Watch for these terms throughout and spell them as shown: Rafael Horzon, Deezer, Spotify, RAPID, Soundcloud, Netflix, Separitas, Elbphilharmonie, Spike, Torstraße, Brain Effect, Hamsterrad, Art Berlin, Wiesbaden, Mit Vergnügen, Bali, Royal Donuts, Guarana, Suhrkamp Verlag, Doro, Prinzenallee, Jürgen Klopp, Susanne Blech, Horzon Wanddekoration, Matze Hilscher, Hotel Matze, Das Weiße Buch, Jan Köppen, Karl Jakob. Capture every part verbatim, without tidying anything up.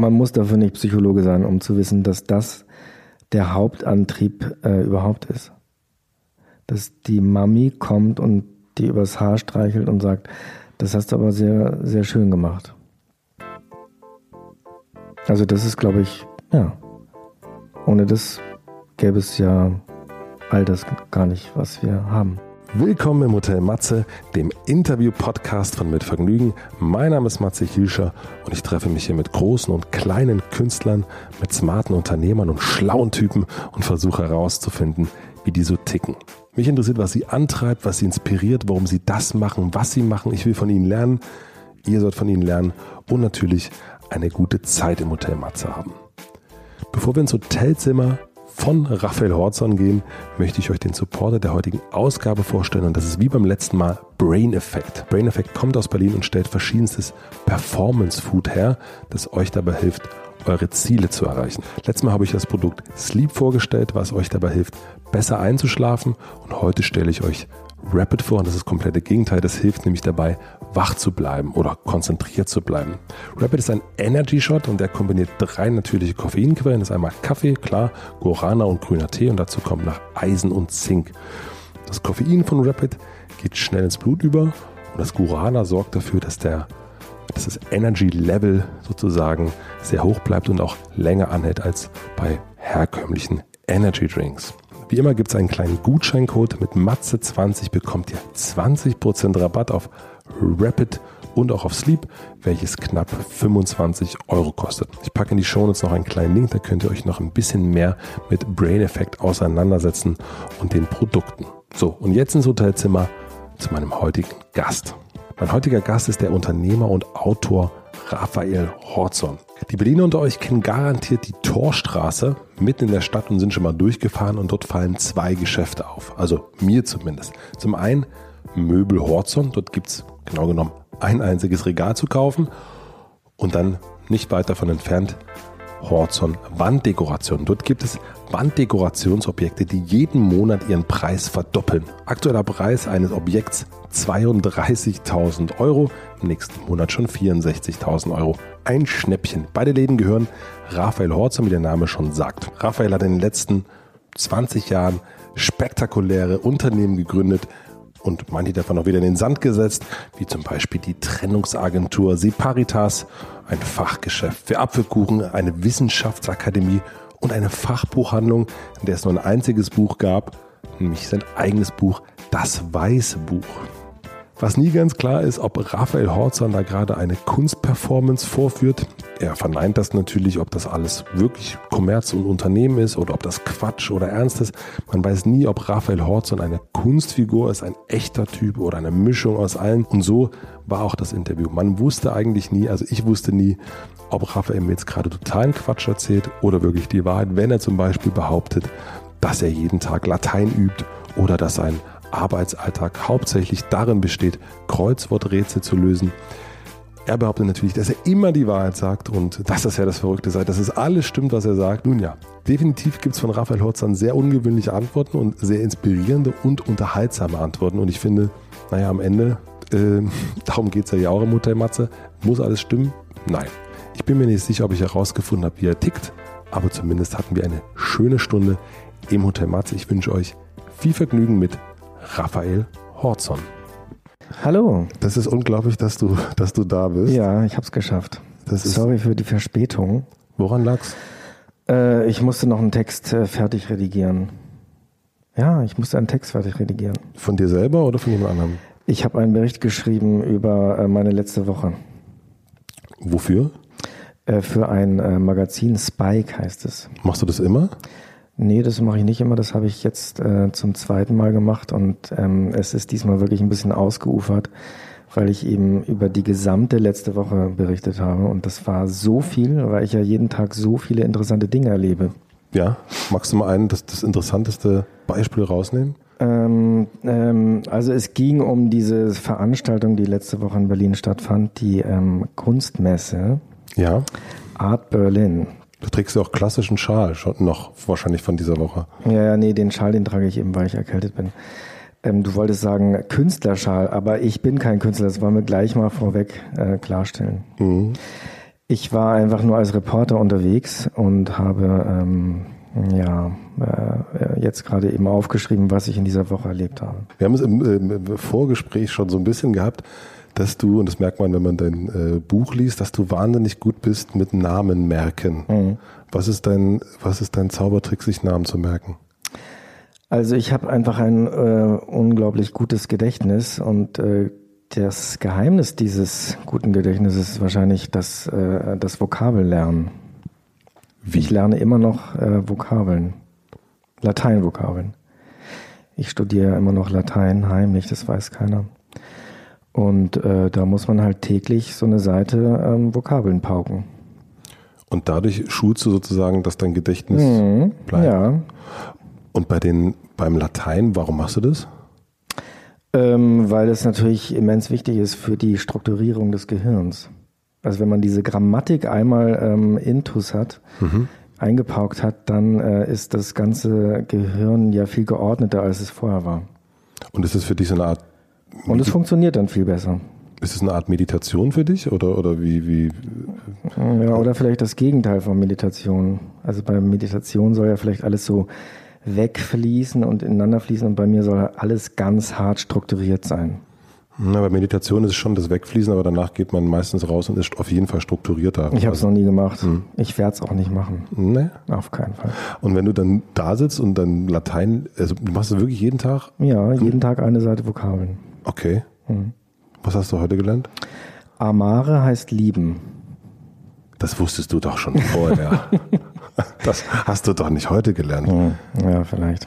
man muss dafür nicht Psychologe sein, um zu wissen, dass das der Hauptantrieb äh, überhaupt ist. Dass die Mami kommt und die übers Haar streichelt und sagt, das hast du aber sehr, sehr schön gemacht. Also das ist, glaube ich, ja, ohne das gäbe es ja all das gar nicht, was wir haben. Willkommen im Hotel Matze, dem Interview-Podcast von Mit Vergnügen. Mein Name ist Matze Hilscher und ich treffe mich hier mit großen und kleinen Künstlern, mit smarten Unternehmern und schlauen Typen und versuche herauszufinden, wie die so ticken. Mich interessiert, was sie antreibt, was sie inspiriert, warum sie das machen, was sie machen. Ich will von ihnen lernen, ihr sollt von ihnen lernen und natürlich eine gute Zeit im Hotel Matze haben. Bevor wir ins Hotelzimmer von Rafael Horzon gehen, möchte ich euch den Supporter der heutigen Ausgabe vorstellen und das ist wie beim letzten Mal Brain Effect. Brain Effect kommt aus Berlin und stellt verschiedenstes Performance Food her, das euch dabei hilft, eure Ziele zu erreichen. Letztes Mal habe ich das Produkt Sleep vorgestellt, was euch dabei hilft, besser einzuschlafen und heute stelle ich euch RAPID vor und das ist das komplette Gegenteil. Das hilft nämlich dabei, wach zu bleiben oder konzentriert zu bleiben. RAPID ist ein Energy Shot und der kombiniert drei natürliche Koffeinquellen. Das ist einmal Kaffee, klar, Guarana und grüner Tee und dazu kommt noch Eisen und Zink. Das Koffein von RAPID geht schnell ins Blut über und das Guarana sorgt dafür, dass, der, dass das Energy Level sozusagen sehr hoch bleibt und auch länger anhält als bei herkömmlichen Energy Drinks. Wie immer gibt es einen kleinen Gutscheincode. Mit Matze zwanzig bekommt ihr zwanzig Prozent Rabatt auf RAPID und auch auf Sleep, welches knapp fünfundzwanzig Euro kostet. Ich packe in die Shownotes noch einen kleinen Link, da könnt ihr euch noch ein bisschen mehr mit Brain Effect auseinandersetzen und den Produkten. So, und jetzt ins Hotelzimmer zu meinem heutigen Gast. Mein heutiger Gast ist der Unternehmer und Autor Rafael Horzon. Die Berliner unter euch kennen garantiert die Torstraße mitten in der Stadt und sind schon mal durchgefahren und dort fallen zwei Geschäfte auf, also mir zumindest. Zum einen Möbel Horzon, dort gibt es genau genommen ein einziges Regal zu kaufen und dann nicht weit davon entfernt Horzon Wanddekoration. Dort gibt es Wanddekorationsobjekte, die jeden Monat ihren Preis verdoppeln. Aktueller Preis eines Objekts zweiunddreißigtausend Euro, im nächsten Monat schon vierundsechzigtausend Euro. Ein Schnäppchen. Beide Läden gehören Rafael Horzon, wie der Name schon sagt. Rafael hat in den letzten zwanzig Jahren spektakuläre Unternehmen gegründet und manche davon auch wieder in den Sand gesetzt, wie zum Beispiel die Trennungsagentur Separitas, ein Fachgeschäft für Apfelkuchen, eine Wissenschaftsakademie und eine Fachbuchhandlung, in der es nur ein einziges Buch gab, nämlich sein eigenes Buch, Das Weiße Buch. Was nie ganz klar ist, ob Rafael Horzon da gerade eine Kunstperformance vorführt. Er verneint das natürlich, ob das alles wirklich Kommerz und Unternehmen ist oder ob das Quatsch oder Ernst ist. Man weiß nie, ob Rafael Horzon eine Kunstfigur ist, ein echter Typ oder eine Mischung aus allen. Und so war auch das Interview. Man wusste eigentlich nie, also ich wusste nie, ob Rafael mir jetzt gerade totalen Quatsch erzählt oder wirklich die Wahrheit, wenn er zum Beispiel behauptet, dass er jeden Tag Latein übt oder dass ein Arbeitsalltag hauptsächlich darin besteht, Kreuzworträtsel zu lösen. Er behauptet natürlich, dass er immer die Wahrheit sagt und dass das ja das Verrückte sei, dass es alles stimmt, was er sagt. Nun ja, definitiv gibt es von Rafael Horzon sehr ungewöhnliche Antworten und sehr inspirierende und unterhaltsame Antworten. Und ich finde, naja, am Ende, äh, darum geht es ja ja auch im Hotel Matze, muss alles stimmen? Nein. Ich bin mir nicht sicher, ob ich herausgefunden habe, wie er tickt, aber zumindest hatten wir eine schöne Stunde im Hotel Matze. Ich wünsche euch viel Vergnügen mit Rafael Horzon. Hallo. Das ist unglaublich, dass du, dass du da bist. Ja, ich habe es geschafft. Das Sorry ist, für die Verspätung. Woran lag's? Äh, ich musste noch einen Text äh, fertig redigieren. Ja, ich musste einen Text fertig redigieren. Von dir selber oder von jemand anderem? Ich habe einen Bericht geschrieben über äh, meine letzte Woche. Wofür? Äh, für ein äh, Magazin, Spike heißt es. Machst du das immer? Nee, das mache ich nicht immer. Das habe ich jetzt äh, zum zweiten Mal gemacht und ähm, es ist diesmal wirklich ein bisschen ausgeufert, weil ich eben über die gesamte letzte Woche berichtet habe und das war so viel, weil ich ja jeden Tag so viele interessante Dinge erlebe. Ja, magst du mal einen, das, das interessanteste Beispiel rausnehmen? Ähm, ähm, also es ging um diese Veranstaltung, die letzte Woche in Berlin stattfand, die ähm, Kunstmesse. Ja. Art Berlin. Du trägst ja auch klassischen Schal schon noch, wahrscheinlich von dieser Woche. Ja, ja, nee, den Schal, den trage ich eben, weil ich erkältet bin. Ähm, du wolltest sagen Künstlerschal, aber ich bin kein Künstler, das wollen wir gleich mal vorweg äh, klarstellen. Mhm. Ich war einfach nur als Reporter unterwegs und habe ähm, ja, äh, jetzt gerade eben aufgeschrieben, was ich in dieser Woche erlebt habe. Wir haben es im, im Vorgespräch schon so ein bisschen gehabt, dass du, und das merkt man, wenn man dein äh, Buch liest, dass du wahnsinnig gut bist mit Namen merken. Mhm. Was ist dein, was ist dein Zaubertrick, sich Namen zu merken? Also ich habe einfach ein äh, unglaublich gutes Gedächtnis und äh, das Geheimnis dieses guten Gedächtnisses ist wahrscheinlich das, äh, das Vokabellernen. Wie? Ich lerne immer noch äh, Vokabeln, Lateinvokabeln. Ich studiere immer noch Latein heimlich, das weiß keiner. Und äh, da muss man halt täglich so eine Seite ähm, Vokabeln pauken. Und dadurch schulst du sozusagen, dass dein Gedächtnis mhm, bleibt? Ja. Und bei den, beim Latein, warum machst du das? Ähm, weil es natürlich immens wichtig ist für die Strukturierung des Gehirns. Also wenn man diese Grammatik einmal ähm, intus hat, mhm. eingepaukt hat, dann äh, ist das ganze Gehirn ja viel geordneter, als es vorher war. Und ist es für dich so eine Art... Medi- Und es funktioniert dann viel besser. Ist es eine Art Meditation für dich? Oder, oder wie, wie? Ja, oder vielleicht das Gegenteil von Meditation. Also bei Meditation soll ja vielleicht alles so wegfließen und ineinander fließen, und bei mir soll alles ganz hart strukturiert sein. Na, bei Meditation ist es schon das Wegfließen, aber danach geht man meistens raus und ist auf jeden Fall strukturierter. Ich habe es noch nie gemacht. Hm. Ich werde es auch nicht machen. Nee. Auf keinen Fall. Und wenn du dann da sitzt und dann Latein, also du machst es wirklich jeden Tag? Ja, jeden hm. Tag eine Seite Vokabeln. Okay. Hm. Was hast du heute gelernt? Amare heißt lieben. Das wusstest du doch schon vorher. Das hast du doch nicht heute gelernt. Ja, vielleicht.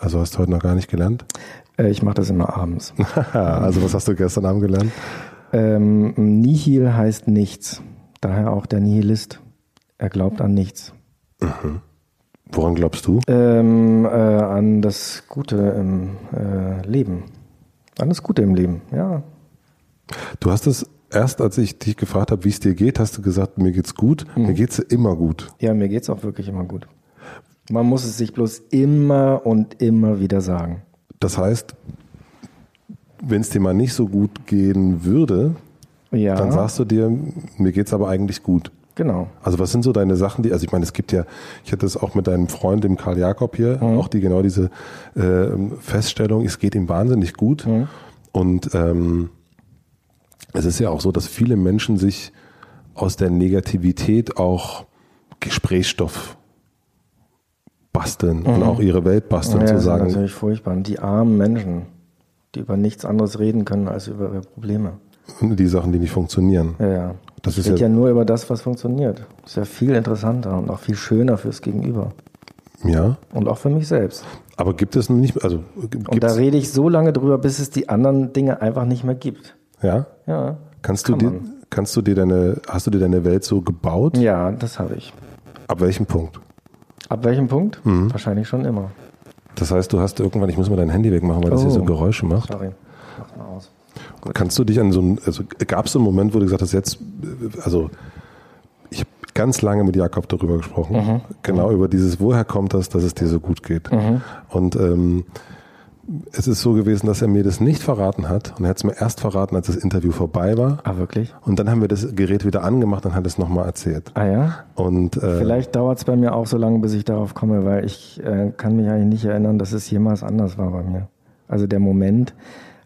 Also hast du heute noch gar nicht gelernt? Ich mache das immer abends. Also was hast du gestern Abend gelernt? Ähm, Nihil heißt nichts. Daher auch der Nihilist. Er glaubt an nichts. Mhm. Woran glaubst du? Ähm, äh, an das Gute im äh, Leben. An das Gute im Leben, ja. Du hast es... Erst als ich dich gefragt habe, wie es dir geht, hast du gesagt, mir geht's gut. Mhm. Mir geht's immer gut. Ja, mir geht's auch wirklich immer gut. Man muss es sich bloß immer und immer wieder sagen. Das heißt, wenn es dir mal nicht so gut gehen würde, ja. dann sagst du dir, mir geht's aber eigentlich gut. Genau. Also was sind so deine Sachen, die, also ich meine, es gibt ja, ich hatte es auch mit deinem Freund, dem Karl Jakob hier, mhm. auch die genau diese äh, Feststellung, es geht ihm wahnsinnig gut. Mhm. Und ähm, es ist ja auch so, dass viele Menschen sich aus der Negativität auch Gesprächsstoff basteln mhm. und auch ihre Welt basteln, ja, zu sagen. Das ist natürlich furchtbar. Und die armen Menschen, die über nichts anderes reden können als über ihre Probleme. Die Sachen, die nicht funktionieren. Ja, ja. Das ist ja, ja nur über das, was funktioniert. Das ist ja viel interessanter und auch viel schöner fürs Gegenüber. Ja. Und auch für mich selbst. Aber gibt es nicht, also gibt's? Und da rede ich so lange drüber, bis es die anderen Dinge einfach nicht mehr gibt. Ja? Ja. Kannst du, kann dir, kannst du dir deine, hast du dir deine Welt so gebaut? Ja, das habe ich. Ab welchem Punkt? Ab welchem Punkt? Mhm. Wahrscheinlich schon immer. Das heißt, du hast irgendwann, ich muss mal dein Handy wegmachen, weil oh. das hier so Geräusche macht. Sorry, mach mal aus. Gut. Kannst du dich an so einen, also gab es so einen Moment, wo du gesagt hast, jetzt, also ich habe ganz lange mit Jakob darüber gesprochen, mhm. genau mhm. über dieses, woher kommt das, dass es dir so gut geht. Mhm. Und ähm, es ist so gewesen, dass er mir das nicht verraten hat. Und er hat es mir erst verraten, als das Interview vorbei war. Ah, wirklich? Und dann haben wir das Gerät wieder angemacht und hat es nochmal erzählt. Ah ja? Und, äh, vielleicht dauert es bei mir auch so lange, bis ich darauf komme, weil ich äh, kann mich eigentlich nicht erinnern, dass es jemals anders war bei mir. Also der Moment,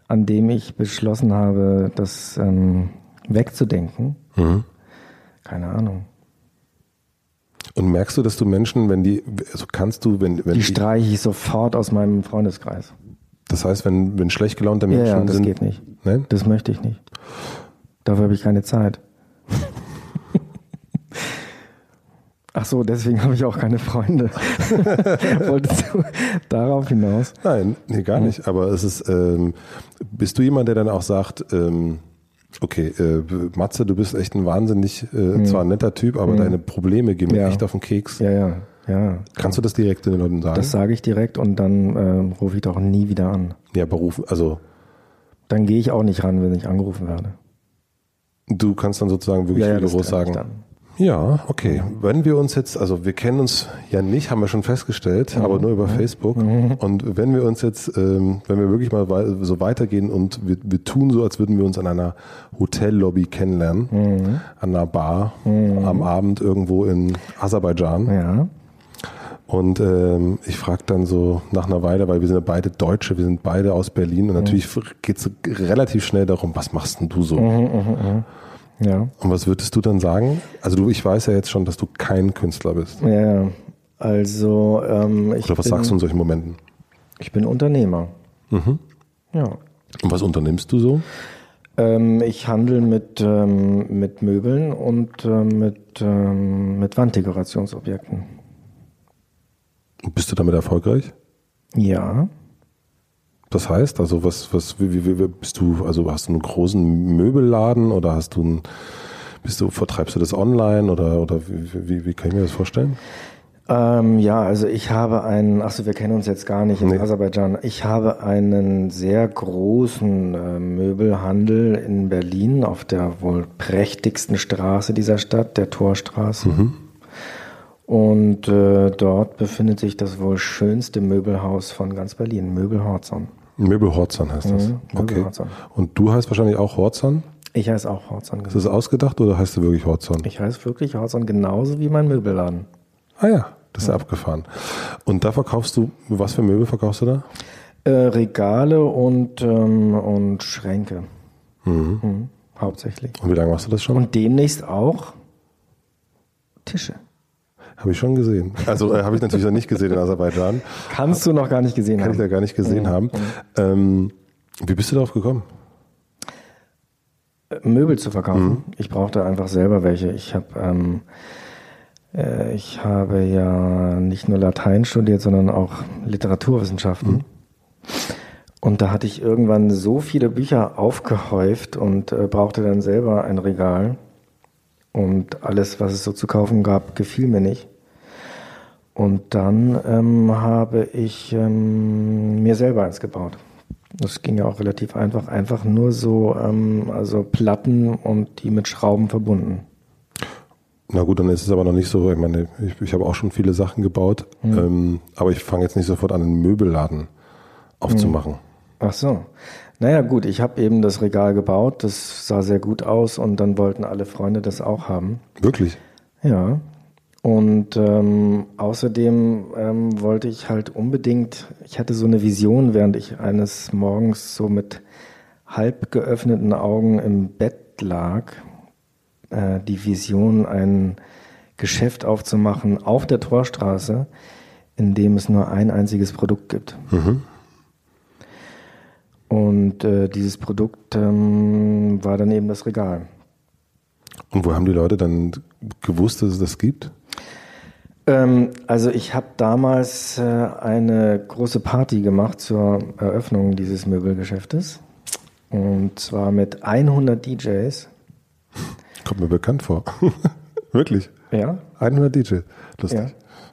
an dem ich beschlossen habe, das ähm, wegzudenken. Mhm. Keine Ahnung. Und merkst du, dass du Menschen, wenn die, also kannst du, wenn... wenn die streiche ich sofort aus meinem Freundeskreis. Das heißt, wenn, wenn schlecht gelaunte Menschen ja, ja, das sind... das geht nicht. Nein? Das möchte ich nicht. Dafür habe ich keine Zeit. Ach so, deswegen habe ich auch keine Freunde. Wolltest du darauf hinaus? Nein, nee, gar nicht. Aber es ist, ähm, bist du jemand, der dann auch sagt, ähm, okay, äh, Matze, du bist echt ein wahnsinnig, äh, hm. zwar ein netter Typ, aber hm. deine Probleme gehen mir ja. echt auf den Keks. Ja, ja. Ja, kannst du das direkt den Leuten sagen? Das sage ich direkt und dann äh, rufe ich doch nie wieder an. Ja, berufen, also. Dann gehe ich auch nicht ran, wenn ich angerufen werde. Du kannst dann sozusagen wirklich ja, ja, rigoros sagen. Dann. Ja, okay. Wenn wir uns jetzt, also wir kennen uns ja nicht, haben wir schon festgestellt, mhm. aber nur über mhm. Facebook. Mhm. Und wenn wir uns jetzt, ähm, wenn wir wirklich mal we- so weitergehen und wir, wir tun so, als würden wir uns an einer Hotellobby kennenlernen, mhm. an einer Bar, mhm. am Abend irgendwo in Aserbaidschan. Ja. Und ähm, ich frage dann so nach einer Weile, weil wir sind ja beide Deutsche, wir sind beide aus Berlin und mhm. natürlich geht es relativ schnell darum, was machst denn du so? Mhm, mh, mh. Ja. Und was würdest du dann sagen? Also du, ich weiß ja jetzt schon, dass du kein Künstler bist. Ja, also ähm, ich Oder was bin, sagst du in solchen Momenten? Ich bin Unternehmer. Mhm. Ja. Und was unternimmst du so? Ähm, ich handle mit, ähm, mit Möbeln und äh, mit, ähm, mit Wanddekorationsobjekten. Bist du damit erfolgreich? Ja. Das heißt, also was, was, wie, wie, wie bist du, also hast du einen großen Möbelladen oder hast du einen, bist du, vertreibst du das online oder, oder wie, wie, wie kann ich mir das vorstellen? Ähm, ja, also ich habe einen, achso, wir kennen uns jetzt gar nicht in nee. Aserbaidschan. Ich habe einen sehr großen äh, Möbelhandel in Berlin auf der wohl prächtigsten Straße dieser Stadt, der Torstraße. Mhm. Und äh, dort befindet sich das wohl schönste Möbelhaus von ganz Berlin, Möbel Horzon. Möbel Horzon heißt das? Mhm, Möbel okay. Horzon. Und du heißt wahrscheinlich auch Horzon? Ich heiße auch Horzon. Genau. Ist das ausgedacht oder heißt du wirklich Horzon? Ich heiße wirklich Horzon, genauso wie mein Möbelladen. Ah ja, das ist ja abgefahren. Und da verkaufst du, was für Möbel verkaufst du da? Äh, Regale und, ähm, und Schränke. Mhm. Mhm, hauptsächlich. Und wie lange machst du das schon? Und demnächst auch Tische. Habe ich schon gesehen. Also äh, habe ich natürlich noch nicht gesehen in Aserbaidschan. Kannst du noch gar nicht gesehen Kann haben. Kann ich da gar nicht gesehen mhm. haben. Ähm, wie bist du darauf gekommen? Möbel zu verkaufen. Mhm. Ich brauchte einfach selber welche. Ich habe ähm, äh, ich habe ja nicht nur Latein studiert, sondern auch Literaturwissenschaften. Mhm. Und da hatte ich irgendwann so viele Bücher aufgehäuft und äh, brauchte dann selber ein Regal. Und alles, was es so zu kaufen gab, gefiel mir nicht. Und dann ähm, habe ich ähm, mir selber eins gebaut. Das ging ja auch relativ einfach. Einfach nur so ähm, also Platten und die mit Schrauben verbunden. Na gut, dann ist es aber noch nicht so. Ich meine, ich, ich habe auch schon viele Sachen gebaut. Hm. Ähm, aber ich fange jetzt nicht sofort an, einen Möbelladen aufzumachen. Hm. Ach so. Naja gut, ich habe eben das Regal gebaut, das sah sehr gut aus und dann wollten alle Freunde das auch haben. Wirklich? Ja, und ähm, außerdem ähm, wollte ich halt unbedingt, ich hatte so eine Vision, während ich eines Morgens so mit halb geöffneten Augen im Bett lag, äh, die Vision, ein Geschäft aufzumachen auf der Torstraße, in dem es nur ein einziges Produkt gibt. Mhm. Und äh, dieses Produkt ähm, war dann eben das Regal. Und wo haben die Leute dann gewusst, dass es das gibt? Ähm, also ich habe damals äh, eine große Party gemacht zur Eröffnung dieses Möbelgeschäftes. Und zwar mit hundert D Js. Kommt mir bekannt vor. Wirklich? Ja. hundert D Js. Lustig. Ja.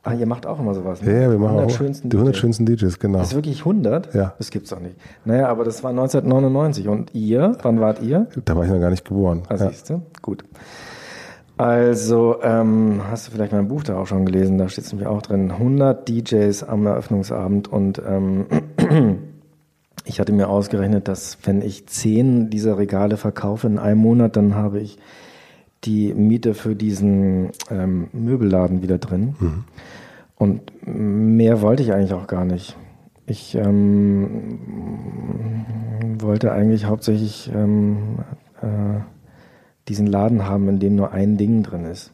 Ah, ihr macht auch immer sowas, ne? Ja, ja, wir machen auch schönsten die hundert D Js. Schönsten D Js, genau. Das ist wirklich hundert? Ja. Das gibt's doch nicht. Naja, aber das war neunzehnhundertneunundneunzig. Und ihr, wann wart ihr? Da war ich noch gar nicht geboren. Ah, ja. Siehst du? Gut. Also, ähm, hast du vielleicht mein Buch da auch schon gelesen? Da steht es nämlich auch drin. hundert D Js am Eröffnungsabend. Und ähm, ich hatte mir ausgerechnet, dass wenn ich zehn dieser Regale verkaufe in einem Monat, dann habe ich die Miete für diesen ähm, Möbelladen wieder drin. Mhm. Und mehr wollte ich eigentlich auch gar nicht. Ich ähm, wollte eigentlich hauptsächlich ähm, äh, diesen Laden haben, in dem nur ein Ding drin ist.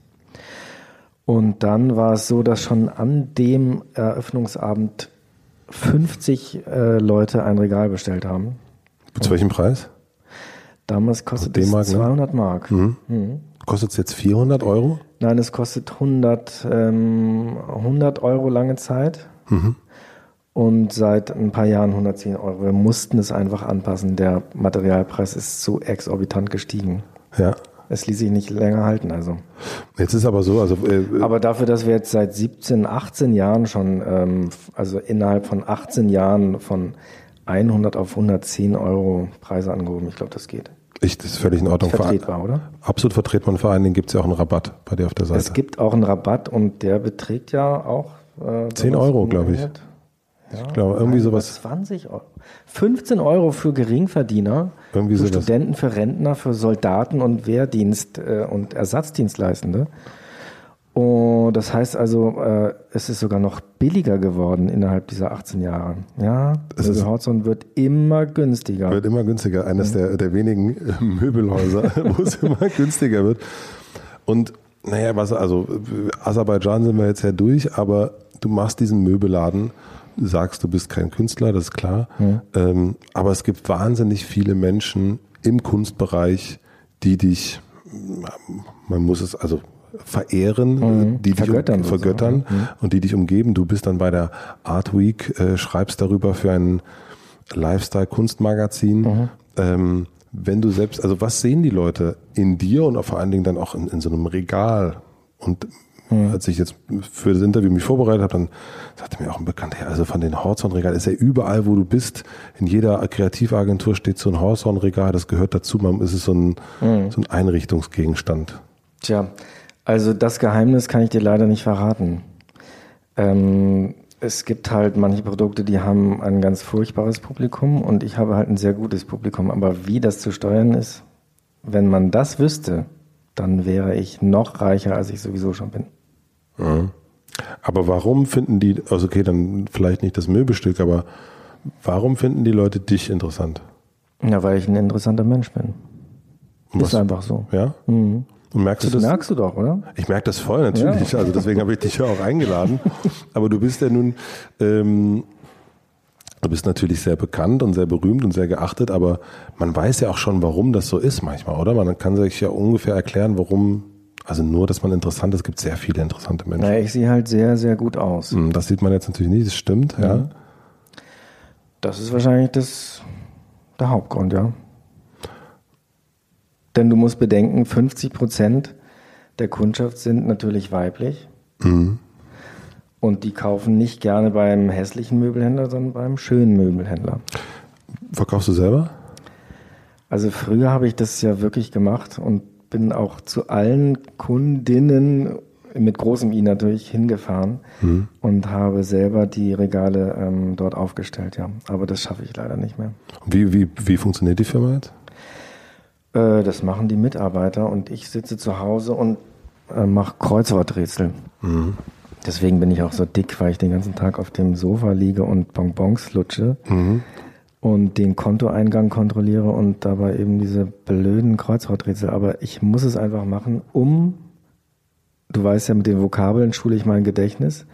Und dann war es so, dass schon an dem Eröffnungsabend fünfzig äh, Leute ein Regal bestellt haben. Zu welchem Preis? Damals kostet es zweihundert, ne? Mark. Mhm. Mhm. Kostet es jetzt vierhundert Euro? Nein, es kostet hundert, ähm, hundert Euro lange Zeit mhm. und seit ein paar Jahren hundertzehn Euro. Wir mussten es einfach anpassen. Der Materialpreis ist so exorbitant gestiegen. Ja. Es ließ sich nicht länger halten. Also. Jetzt ist aber so. Also, äh, aber dafür, dass wir jetzt seit siebzehn, achtzehn Jahren schon, ähm, also innerhalb von achtzehn Jahren von hundert auf hundertzehn Euro Preise angehoben, ich glaube, das geht. Ich, das ist völlig in Ordnung. Vertretbar, oder? Absolut vertretbar. Und vor allen Dingen gibt es ja auch einen Rabatt bei dir auf der Seite. Es gibt auch einen Rabatt und der beträgt ja auch... Äh, zehn Euro, glaube ich. Ja, ich glaube, irgendwie sowas. zwanzig Euro. fünfzehn Euro für Geringverdiener, irgendwie für sowas. Studenten, für Rentner, für Soldaten und Wehrdienst äh, und Ersatzdienstleistende. Und das heißt also, äh, es ist sogar noch billiger geworden innerhalb dieser achtzehn Jahre. Ja, also Horzon wird immer günstiger. Wird immer günstiger. Eines ja. der, der wenigen Möbelhäuser, wo es immer günstiger wird. Und naja, was, also Aserbaidschan sind wir jetzt ja durch, aber du machst diesen Möbelladen. Du sagst, du bist kein Künstler, das ist klar. Ja. Ähm, aber es gibt wahnsinnig viele Menschen im Kunstbereich, die dich, man muss es also verehren, mhm. die vergöttern dich um, vergöttern so. mhm. und die dich umgeben. Du bist dann bei der Art Week, äh, schreibst darüber für ein Lifestyle-Kunstmagazin. Mhm. Ähm, wenn du selbst, also was sehen die Leute in dir und vor allen Dingen dann auch in, in so einem Regal? Und Mhm. als ich jetzt für das Interview mich vorbereitet habe, dann sagte mir auch ein Bekannter, ja, also von den Horzon-Regalen ist ja überall, wo du bist. In jeder Kreativagentur steht so ein Horzon-Regal, das gehört dazu. Man ist es so ein, mhm. so ein Einrichtungsgegenstand. Tja, also das Geheimnis kann ich dir leider nicht verraten. Ähm, es gibt halt manche Produkte, die haben ein ganz furchtbares Publikum und ich habe halt ein sehr gutes Publikum. Aber wie das zu steuern ist, wenn man das wüsste, dann wäre ich noch reicher, als ich sowieso schon bin. Mhm. Aber warum finden die, also okay, dann vielleicht nicht das Möbelstück, aber warum finden die Leute dich interessant? Ja, weil ich ein interessanter Mensch bin. Was? Ist einfach so. Ja? Mhm. Und merkst das du das? Merkst du doch, oder? Ich merke das voll natürlich, ja. Also deswegen habe ich dich ja auch eingeladen. Aber du bist ja nun, ähm, du bist natürlich sehr bekannt und sehr berühmt und sehr geachtet, aber man weiß ja auch schon, warum das so ist manchmal, oder? Man kann sich ja ungefähr erklären, warum... Also nur, dass man interessant ist, gibt es sehr viele interessante Menschen. Na, ich sehe halt sehr, sehr gut aus. Das sieht man jetzt natürlich nicht, das stimmt, mhm. ja. Das ist wahrscheinlich das, der Hauptgrund, ja. Denn du musst bedenken, fünfzig Prozent der Kundschaft sind natürlich weiblich. Mhm. Und die kaufen nicht gerne beim hässlichen Möbelhändler, sondern beim schönen Möbelhändler. Verkaufst du selber? Also früher habe ich das ja wirklich gemacht und bin auch zu allen Kundinnen mit großem I natürlich hingefahren mhm. und habe selber die Regale ähm, dort aufgestellt, ja. Aber das schaffe ich leider nicht mehr. Wie, wie, wie funktioniert die Firma jetzt? Äh, das machen die Mitarbeiter und ich sitze zu Hause und äh, mache Kreuzworträtsel. Mhm. Deswegen bin ich auch so dick, weil ich den ganzen Tag auf dem Sofa liege und Bonbons lutsche. Mhm. Und den Kontoeingang kontrolliere und dabei eben diese blöden Kreuzworträtsel. Aber ich muss es einfach machen, um, du weißt ja, mit den Vokabeln schule ich mein Gedächtnis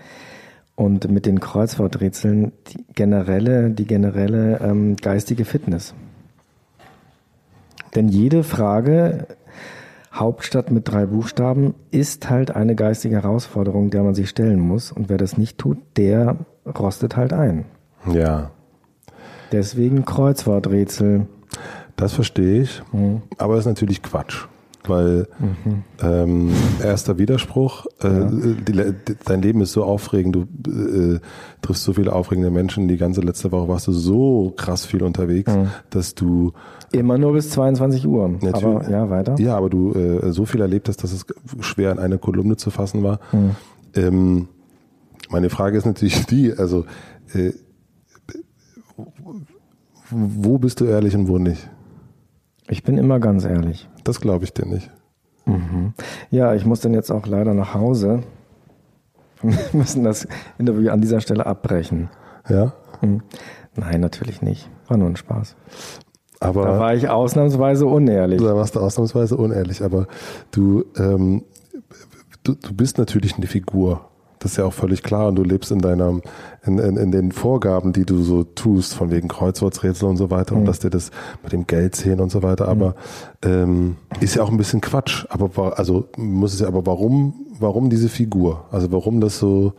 und mit den Kreuzworträtseln die generelle, die generelle ähm, geistige Fitness. Denn jede Frage, Hauptstadt mit drei Buchstaben, ist halt eine geistige Herausforderung, der man sich stellen muss. Und wer das nicht tut, der rostet halt ein. Ja. Deswegen Kreuzworträtsel. Das verstehe ich, mhm. aber das ist natürlich Quatsch, weil mhm. ähm, erster Widerspruch, äh, ja. die, die, dein Leben ist so aufregend, du äh, triffst so viele aufregende Menschen, die ganze letzte Woche warst du so krass viel unterwegs, mhm. dass du... Immer nur bis zweiundzwanzig Uhr, aber ja, weiter. Ja, aber du äh, so viel erlebt hast, dass es schwer in eine Kolumne zu fassen war. Mhm. Ähm, meine Frage ist natürlich die, also... Äh, wo bist du ehrlich und wo nicht? Ich bin immer ganz ehrlich. Das glaube ich dir nicht. Mhm. Ja, ich muss dann jetzt auch leider nach Hause. Wir müssen das Interview an dieser Stelle abbrechen. Ja? Mhm. Nein, natürlich nicht. War nur ein Spaß. Aber da war ich ausnahmsweise unehrlich. Da warst du ausnahmsweise unehrlich, aber du, ähm, du, du bist natürlich eine Figur. Das ist ja auch völlig klar und du lebst in deiner, in, in, in den Vorgaben, die du so tust, von wegen Kreuzworträtsel und so weiter mhm. und dass dir das mit dem Geld zählen und so weiter, aber ähm, ist ja auch ein bisschen Quatsch, aber also muss es ja, aber warum, warum diese Figur? Also warum das so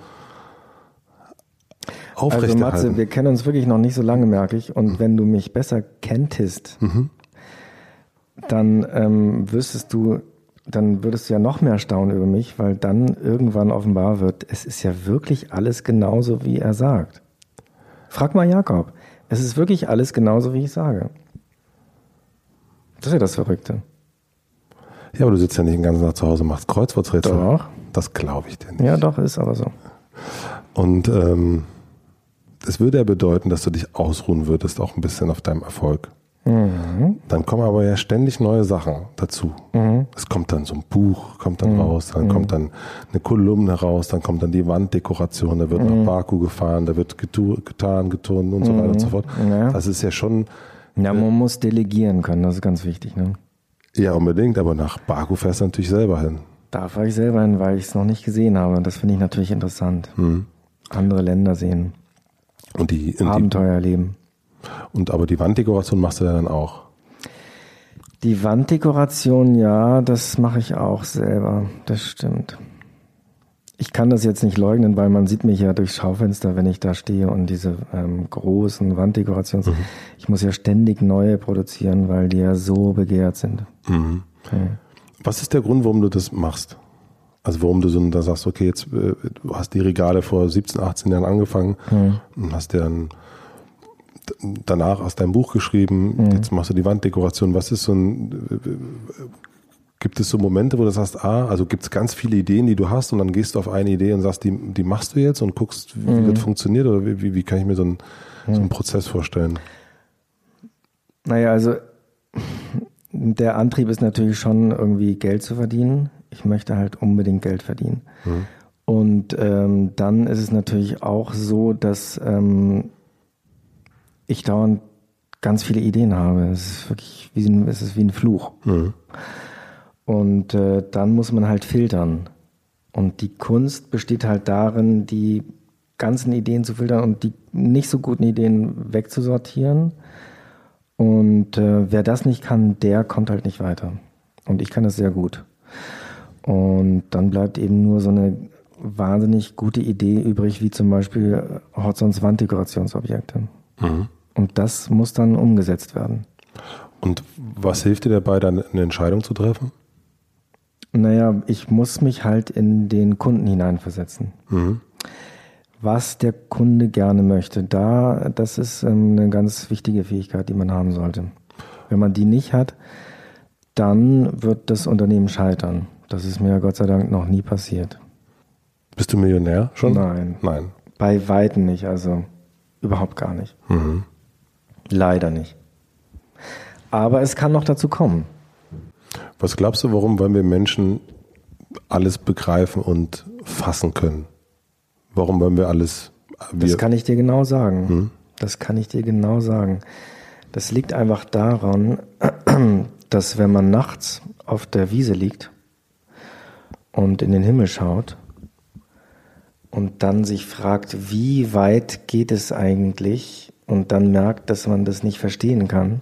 aufrechterhalten? Also Matze, wir kennen uns wirklich noch nicht so lange, merke ich, und mhm. wenn du mich besser kenntest, mhm. dann ähm, wüsstest du, dann würdest du ja noch mehr staunen über mich, weil dann irgendwann offenbar wird, es ist ja wirklich alles genauso, wie er sagt. Frag mal Jakob. Es ist wirklich alles genauso, wie ich sage. Das ist ja das Verrückte. Ja, aber du sitzt ja nicht den ganzen Tag zu Hause und machst Kreuzworträtsel. Doch. Das glaube ich dir nicht. Ja, doch, ist aber so. Und ähm, das würde ja bedeuten, dass du dich ausruhen würdest, auch ein bisschen auf deinem Erfolg. Mhm. Dann kommen aber ja ständig neue Sachen dazu. Mhm. Es kommt dann so ein Buch, kommt dann mhm. raus, dann mhm. kommt dann eine Kolumne raus, dann kommt dann die Wanddekoration, da wird mhm. nach Baku gefahren, da wird getu- getan, geturnt und mhm. so weiter und so fort. Ja. Das ist ja schon... Ja, man äh, muss delegieren können, das ist ganz wichtig, ne? Ja, unbedingt, aber nach Baku fährst du natürlich selber hin. Da fahre ich selber hin, weil ich es noch nicht gesehen habe. Das finde ich natürlich interessant. Mhm. Andere Länder sehen. Und die, und Abenteuer die, erleben. Und aber die Wanddekoration machst du ja dann auch? Die Wanddekoration, ja, das mache ich auch selber. Das stimmt. Ich kann das jetzt nicht leugnen, weil man sieht mich ja durchs Schaufenster, wenn ich da stehe und diese ähm, großen Wanddekorationen. Mhm. Ich muss ja ständig neue produzieren, weil die ja so begehrt sind. Mhm. Okay. Was ist der Grund, warum du das machst? Also warum du so da sagst, okay, jetzt äh, du hast die Regale vor siebzehn, achtzehn Jahren angefangen mhm. und hast dir dann danach aus deinem Buch geschrieben, mhm. jetzt machst du die Wanddekoration. Was ist so ein... Äh, Gibt es so Momente, wo du sagst, ah, also gibt es ganz viele Ideen, die du hast und dann gehst du auf eine Idee und sagst, die, die machst du jetzt und guckst, wie mhm. das funktioniert oder wie, wie, wie kann ich mir so einen, mhm. so einen Prozess vorstellen? Naja, also der Antrieb ist natürlich schon irgendwie Geld zu verdienen. Ich möchte halt unbedingt Geld verdienen. Mhm. Und ähm, dann ist es natürlich auch so, dass ähm, ich dauernd ganz viele Ideen habe. Es ist wirklich wie ein, es ist wie ein Fluch. Mhm. Und äh, dann muss man halt filtern. Und die Kunst besteht halt darin, die ganzen Ideen zu filtern und die nicht so guten Ideen wegzusortieren. Und äh, wer das nicht kann, der kommt halt nicht weiter. Und ich kann das sehr gut. Und dann bleibt eben nur so eine wahnsinnig gute Idee übrig, wie zum Beispiel Horzons Wanddekorationsobjekte. Mhm. Und das muss dann umgesetzt werden. Und was hilft dir dabei, dann eine Entscheidung zu treffen? Naja, ich muss mich halt in den Kunden hineinversetzen. Mhm. Was der Kunde gerne möchte, da, das ist eine ganz wichtige Fähigkeit, die man haben sollte. Wenn man die nicht hat, dann wird das Unternehmen scheitern. Das ist mir ja Gott sei Dank noch nie passiert. Bist du Millionär schon? Nein. Nein. Bei Weitem nicht, also überhaupt gar nicht. Mhm. Leider nicht. Aber es kann noch dazu kommen. Was glaubst du, warum wollen wir Menschen alles begreifen und fassen können? Warum wollen wir alles... Wir das kann ich dir genau sagen. Hm? Das kann ich dir genau sagen. Das liegt einfach daran, dass wenn man nachts auf der Wiese liegt und in den Himmel schaut und dann sich fragt, wie weit geht es eigentlich und dann merkt, dass man das nicht verstehen kann,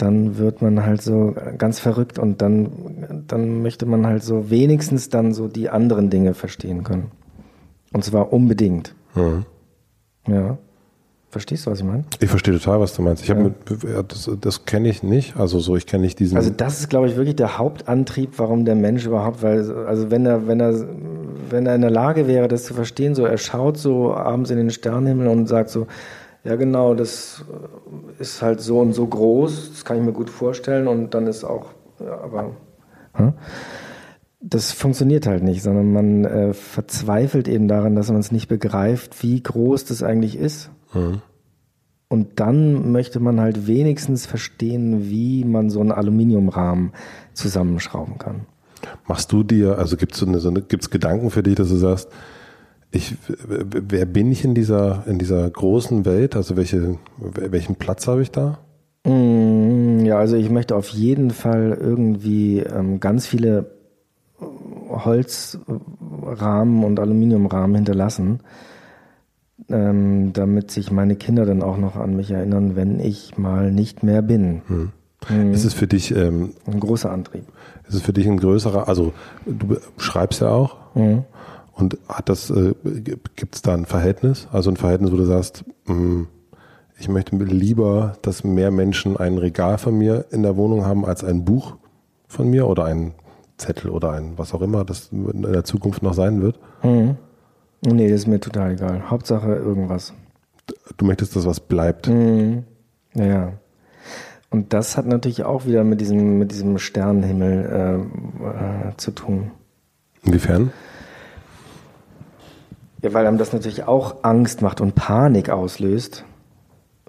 dann wird man halt so ganz verrückt und dann, dann möchte man halt so wenigstens dann so die anderen Dinge verstehen können. Und zwar unbedingt. Mhm. Ja. Verstehst du, was ich meine? Ich verstehe total, was du meinst. Ich ja. habe das, das kenne ich nicht. Also so, ich kenne nicht diesen. Also das ist, glaube ich, wirklich der Hauptantrieb, warum der Mensch überhaupt, weil, also wenn er, wenn er, wenn er in der Lage wäre, das zu verstehen, so er schaut so abends in den Sternenhimmel und sagt so, ja genau, das ist halt so und so groß, das kann ich mir gut vorstellen und dann ist auch, ja, aber hm? Das funktioniert halt nicht, sondern man äh, verzweifelt eben daran, dass man es nicht begreift, wie groß das eigentlich ist. Mhm. Und dann möchte man halt wenigstens verstehen, wie man so einen Aluminiumrahmen zusammenschrauben kann. Machst du dir, also gibt es so eine, so eine, gibt's Gedanken für dich, dass du sagst, Ich, wer bin ich in dieser, in dieser großen Welt? Also welche, welchen Platz habe ich da? Ja, also ich möchte auf jeden Fall irgendwie ähm, ganz viele Holzrahmen und Aluminiumrahmen hinterlassen, ähm, damit sich meine Kinder dann auch noch an mich erinnern, wenn ich mal nicht mehr bin. Hm. Ist es für dich ähm, ein großer Antrieb? Ist es für dich ein größerer? Also du schreibst ja auch. Mhm. Und hat das, äh, gibt es da ein Verhältnis? Also ein Verhältnis, wo du sagst, mh, ich möchte lieber, dass mehr Menschen ein Regal von mir in der Wohnung haben, als ein Buch von mir oder ein Zettel oder ein was auch immer, das in der Zukunft noch sein wird? Mhm. Nee, das ist mir total egal. Hauptsache irgendwas. Du möchtest, dass was bleibt? Mhm. Ja. Und das hat natürlich auch wieder mit diesem, mit diesem Sternenhimmel äh, äh, zu tun. Inwiefern? Ja, weil einem das natürlich auch Angst macht und Panik auslöst,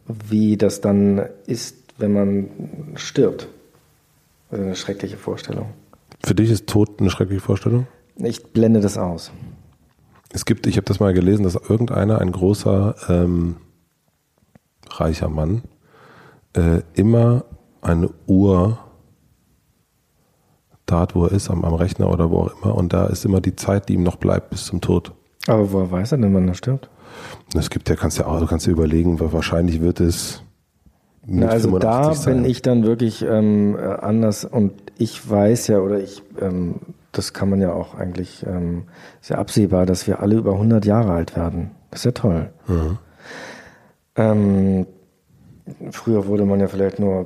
wie das dann ist, wenn man stirbt. Also eine schreckliche Vorstellung. Für dich ist Tod eine schreckliche Vorstellung? Ich blende das aus. Es gibt, ich habe das mal gelesen, dass irgendeiner, ein großer, ähm, reicher Mann, äh, immer eine Uhr da hat, wo er ist, am, am Rechner oder wo auch immer, und da ist immer die Zeit, die ihm noch bleibt bis zum Tod. Aber woher weiß er denn, wann er stirbt? Es gibt ja, kannst ja auch, du kannst dir überlegen, weil wahrscheinlich wird es. Na, also da sein. Bin ich dann wirklich ähm, anders, und ich weiß ja, oder ich, ähm, das kann man ja auch eigentlich, ähm, ist ja absehbar, dass wir alle über hundert Jahre alt werden. Das ist ja toll. Mhm. Ähm, früher wurde man ja vielleicht nur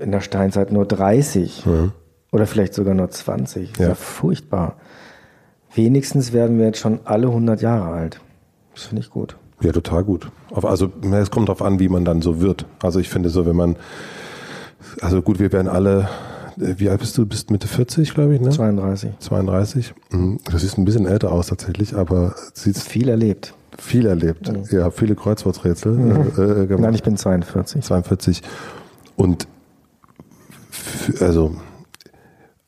in der Steinzeit nur dreißig mhm. oder vielleicht sogar nur zwanzig. Das ja. ist ja furchtbar. Wenigstens werden wir jetzt schon alle hundert Jahre alt. Das finde ich gut. Ja, total gut. Also es kommt darauf an, wie man dann so wird. Also ich finde so, wenn man, also gut, wir werden alle, wie alt bist du? Bist Mitte vierzig, glaube ich, ne? zweiunddreißig. zweiunddreißig. Das sieht ein bisschen älter aus tatsächlich, aber sieht viel erlebt. Viel erlebt. Mhm. Ja, viele Kreuzworträtsel mhm. äh, gemacht. Nein, ich bin zweiundvierzig. zweiundvierzig. Und also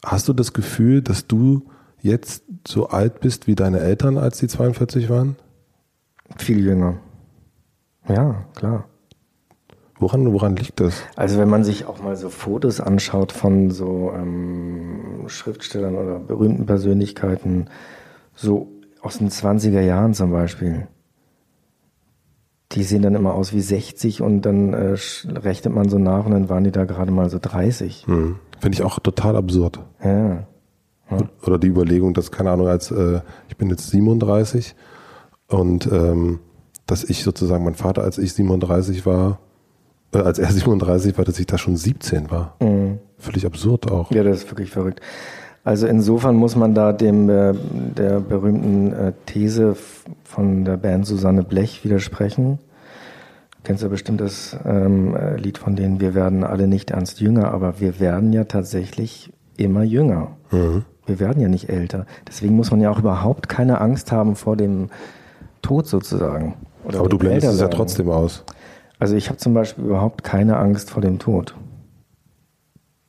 hast du das Gefühl, dass du jetzt so alt bist wie deine Eltern, als die zweiundvierzig waren? Viel jünger. Ja, klar. Woran, woran liegt das? Also wenn man sich auch mal so Fotos anschaut von so ähm, Schriftstellern oder berühmten Persönlichkeiten, so aus den zwanziger Jahren zum Beispiel, die sehen dann immer aus wie sechzig, und dann äh, rechnet man so nach und dann waren die da gerade mal so dreißig. Hm. Finde ich auch total absurd. Ja. Ja. Oder die Überlegung, dass, keine Ahnung, als äh, ich bin jetzt siebenunddreißig, und ähm, dass ich sozusagen, mein Vater, als ich siebenunddreißig war, äh, als er siebenunddreißig war, dass ich da schon siebzehn war. Mhm. Völlig absurd auch. Ja, das ist wirklich verrückt. Also insofern muss man da dem äh, der berühmten äh, These von der Band Susanne Blech widersprechen. Du kennst ja bestimmt das ähm, Lied von denen, wir werden alle nicht ernst jünger, aber wir werden ja tatsächlich immer jünger. Mhm. Wir werden ja nicht älter. Deswegen muss man ja auch überhaupt keine Angst haben vor dem Tod sozusagen. Oder aber du blendest es ja trotzdem aus. Also ich habe zum Beispiel überhaupt keine Angst vor dem Tod.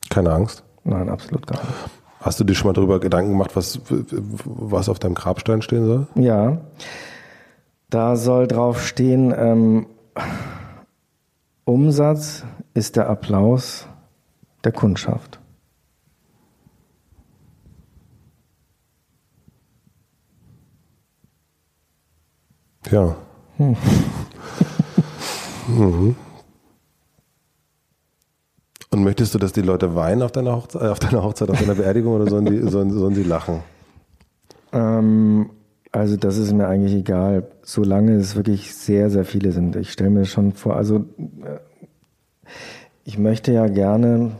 Keine Angst? Nein, absolut gar nicht. Hast du dir schon mal darüber Gedanken gemacht, was, was auf deinem Grabstein stehen soll? Ja, da soll drauf stehen, ähm, Umsatz ist der Applaus der Kundschaft. Ja. Hm. mhm. Und möchtest du, dass die Leute weinen auf deiner Hochzeit, auf deiner, Hochzeit, auf deiner Beerdigung, oder sollen die, sollen, sollen die lachen? Ähm, also das ist mir eigentlich egal, solange es wirklich sehr, sehr viele sind. Ich stelle mir schon vor, also ich möchte ja gerne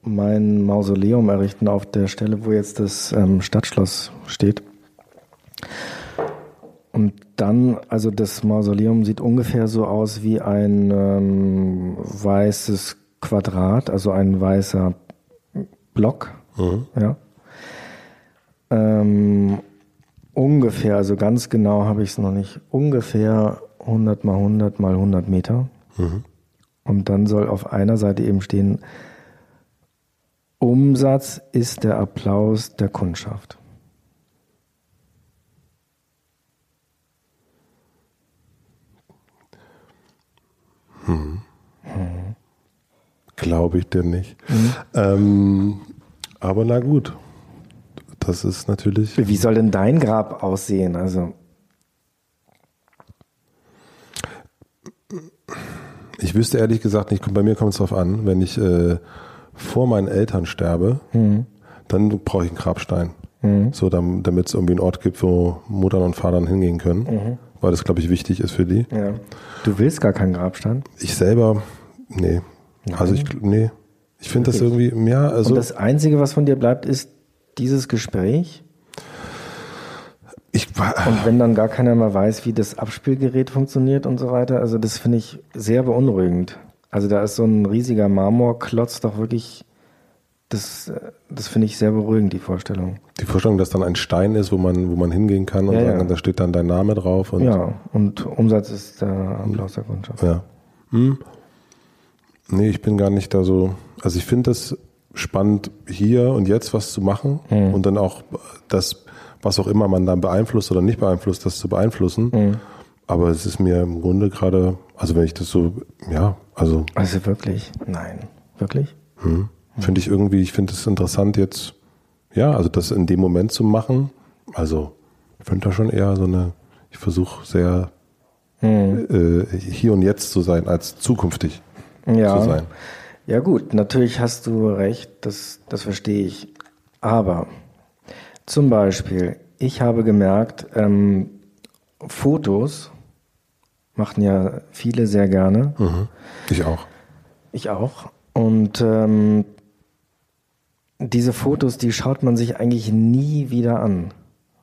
mein Mausoleum errichten auf der Stelle, wo jetzt das ähm, Stadtschloss steht. Und dann, also das Mausoleum sieht ungefähr so aus wie ein ähm, weißes Quadrat, also ein weißer Block. Mhm. Ja. Ähm, ungefähr, also ganz genau habe ich es noch nicht, ungefähr hundert mal hundert mal hundert Meter. Mhm. Und dann soll auf einer Seite eben stehen, Umsatz ist der Applaus der Kundschaft. Hm. Mhm. Glaube ich dir nicht. Mhm. Ähm, aber na gut, das ist natürlich... Wie soll denn dein Grab aussehen? Also ich wüsste ehrlich gesagt nicht, bei mir kommt es drauf an, wenn ich äh, vor meinen Eltern sterbe, mhm. dann brauche ich einen Grabstein. Mhm. So, damit es irgendwie einen Ort gibt, wo Mutter und Vater hingehen können. Mhm. Weil das, glaube ich, wichtig ist für die. Ja. Du willst gar keinen Grabstein? Ich selber, nee. Nein. Also ich, nee. Ich finde das irgendwie, ja. Also und das Einzige, was von dir bleibt, ist dieses Gespräch? Ich, und wenn dann gar keiner mehr weiß, wie das Abspielgerät funktioniert und so weiter, also das finde ich sehr beunruhigend. Also da ist so ein riesiger Marmorklotz doch wirklich, das, das finde ich sehr beruhigend, die Vorstellung. Die Vorstellung, dass dann ein Stein ist, wo man, wo man hingehen kann und ja, sagen, ja. Da steht dann dein Name drauf. Und ja, und Umsatz ist der Applaus der Kundschaft. Ja. Hm. Nee, ich bin gar nicht da so, also ich finde das spannend, hier und jetzt was zu machen hm. und dann auch das, was auch immer man dann beeinflusst oder nicht beeinflusst, das zu beeinflussen. Hm. Aber es ist mir im Grunde gerade, also wenn ich das so, ja, also. Also wirklich? Nein. Wirklich? Hm. Finde ich irgendwie, ich finde es interessant jetzt, ja, also das in dem Moment zu machen. Also ich finde da schon eher so eine, ich versuche sehr hm. äh, hier und jetzt zu sein, als zukünftig ja. zu sein. Ja gut, natürlich hast du recht, das, das verstehe ich. Aber zum Beispiel, ich habe gemerkt, ähm, Fotos machen ja viele sehr gerne. Mhm. Ich auch. Ich auch. Und ähm, diese Fotos, die schaut man sich eigentlich nie wieder an.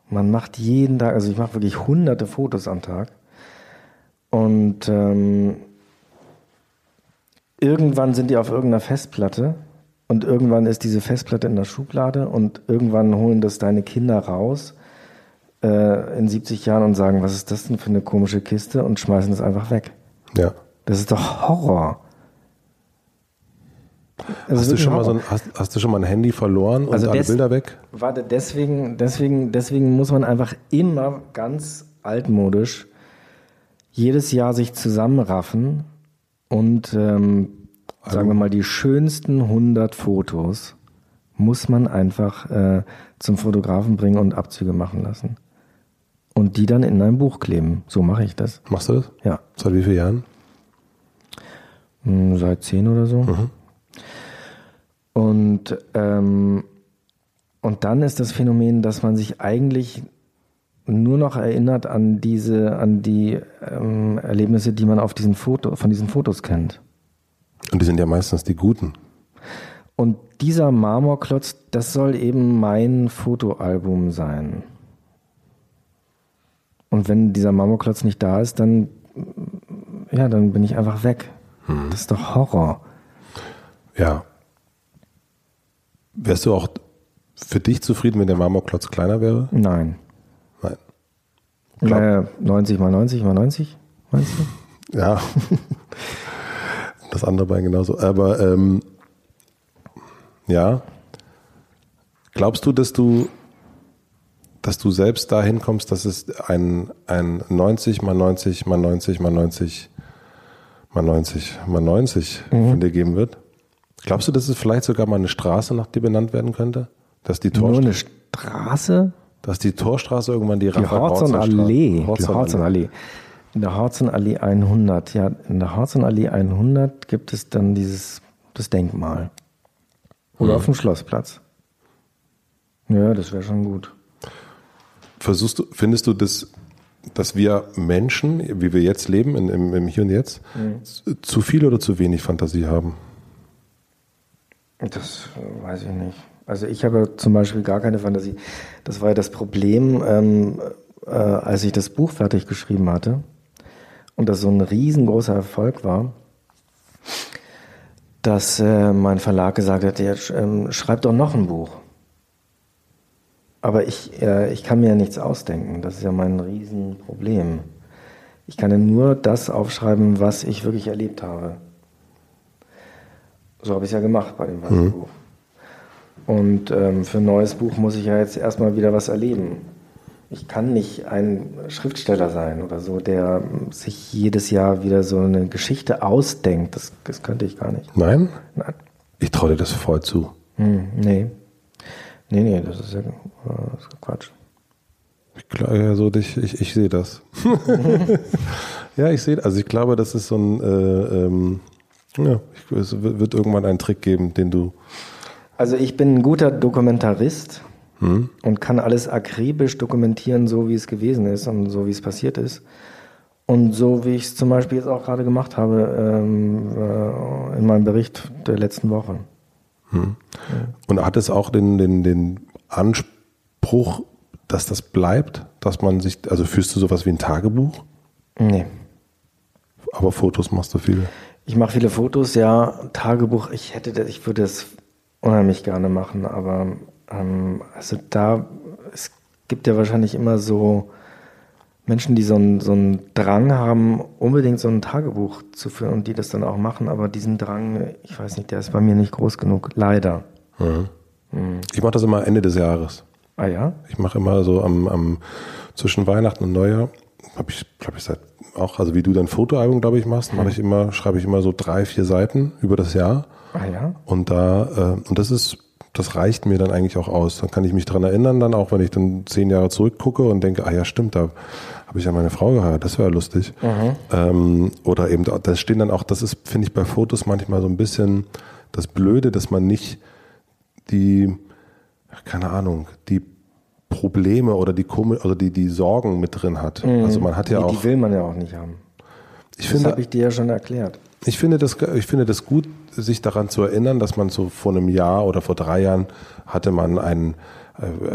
Man macht jeden Tag, also ich mache wirklich hunderte Fotos am Tag. Und ähm, irgendwann sind die auf irgendeiner Festplatte und irgendwann ist diese Festplatte in der Schublade und irgendwann holen das deine Kinder raus äh, in siebzig Jahren und sagen, was ist das denn für eine komische Kiste, und schmeißen das einfach weg. Ja. Das ist doch Horror. Hast du, schon mal so ein, hast, hast du schon mal ein Handy verloren und also alle des, Bilder weg? Warte, deswegen, deswegen, deswegen muss man einfach immer ganz altmodisch jedes Jahr sich zusammenraffen und ähm, sagen wir mal, die schönsten hundert Fotos muss man einfach äh, zum Fotografen bringen und Abzüge machen lassen. Und die dann in ein Buch kleben. So mache ich das. Machst du das? Ja. Seit wie vielen Jahren? Hm, seit zehn oder so. Mhm. Und, ähm, und dann ist das Phänomen, dass man sich eigentlich nur noch erinnert an diese, an die ähm, Erlebnisse, die man auf diesen Foto, von diesen Fotos kennt. Und die sind ja meistens die guten. Und dieser Marmorklotz, das soll eben mein Fotoalbum sein. Und wenn dieser Marmorklotz nicht da ist, dann, ja, dann bin ich einfach weg. Hm. Das ist doch Horror. Ja. Wärst du auch für dich zufrieden, wenn der Marmorklotz kleiner wäre? Nein. Nein. Naja, neunzig mal neunzig mal neunzig, meinst du? Ja. Das andere Bein genauso. Aber ähm, ja. Glaubst du, dass du, dass du selbst dahin kommst, dass es ein, ein neunzig mal neunzig mal neunzig mal neunzig mal neunzig mal neunzig mhm. von dir geben wird? Glaubst du, dass es vielleicht sogar mal eine Straße nach dir benannt werden könnte? Dass die Nur eine Straße? Dass die Torstraße irgendwann die Horzon-Allee. Die Horzon-Allee. In der Horzon-Allee hundert. Ja, in der Horzon-Allee hundert gibt es dann dieses, das Denkmal. Oder hm. auf dem Schlossplatz. Ja, das wäre schon gut. Versuchst du, findest du, dass, dass wir Menschen, wie wir jetzt leben, in, im, im Hier und Jetzt, hm. zu viel oder zu wenig Fantasie haben? Das weiß ich nicht. Also ich habe zum Beispiel gar keine Fantasie. Das war ja das Problem, ähm, äh, als ich das Buch fertig geschrieben hatte und das so ein riesengroßer Erfolg war, dass äh, mein Verlag gesagt hat, ja, sch, ähm, schreib doch noch ein Buch. Aber ich, äh, ich kann mir ja nichts ausdenken. Das ist ja mein Riesenproblem. Ich kann ja nur das aufschreiben, was ich wirklich erlebt habe. So habe ich es ja gemacht bei dem weißen mhm. Buch. Und ähm, für ein neues Buch muss ich ja jetzt erstmal wieder was erleben. Ich kann nicht ein Schriftsteller sein oder so, der sich jedes Jahr wieder so eine Geschichte ausdenkt. Das, das könnte ich gar nicht. Nein? Nein. Ich traue dir das voll zu. Hm, nee. Nee, nee, das ist ja äh, das ist Quatsch. Ich glaube, also ich, ich, ich sehe das. Ja, ich sehe, also ich glaube, das ist so ein... Äh, ähm, ja, es wird irgendwann einen Trick geben, den du... Also ich bin ein guter Dokumentarist hm. und kann alles akribisch dokumentieren, so wie es gewesen ist und so wie es passiert ist. Und so wie ich es zum Beispiel jetzt auch gerade gemacht habe ähm, äh, in meinem Bericht der letzten Woche. Hm. Ja. Und hat es auch den, den, den Anspruch, dass das bleibt? Dass man sich, also führst du sowas wie ein Tagebuch? Nee. Aber Fotos machst du viele? Ich mache viele Fotos, ja. Tagebuch, ich hätte, ich würde es unheimlich gerne machen, aber ähm, also da, es gibt ja wahrscheinlich immer so Menschen, die so einen, so einen Drang haben, unbedingt so ein Tagebuch zu führen und die das dann auch machen, aber diesen Drang, ich weiß nicht, der ist bei mir nicht groß genug, leider. Mhm. Mhm. Ich mache das immer Ende des Jahres. Ah ja? Ich mache immer so am, am zwischen Weihnachten und Neujahr, habe ich, glaube ich, seit auch, also wie du dein Fotoalbum, glaube ich, machst, mache ich immer, schreibe ich immer so drei, vier Seiten über das Jahr. Ah ja. Und da, äh, und das ist, das reicht mir dann eigentlich auch aus. Dann kann ich mich dran erinnern, dann auch, wenn ich dann zehn Jahre zurückgucke und denke, ah ja, stimmt, da habe ich ja meine Frau geheiratet, das wäre ja lustig. Mhm. Ähm, oder eben, da stehen dann auch, das ist, finde ich, bei Fotos manchmal so ein bisschen das Blöde, dass man nicht die, keine Ahnung, die Probleme oder die Kom- oder die, die Sorgen mit drin hat. Mhm. Also man hat ja die, auch. Die will man ja auch nicht haben. Ich das habe ich dir ja schon erklärt. Ich finde, das, ich finde das gut, sich daran zu erinnern, dass man so vor einem Jahr oder vor drei Jahren hatte man einen,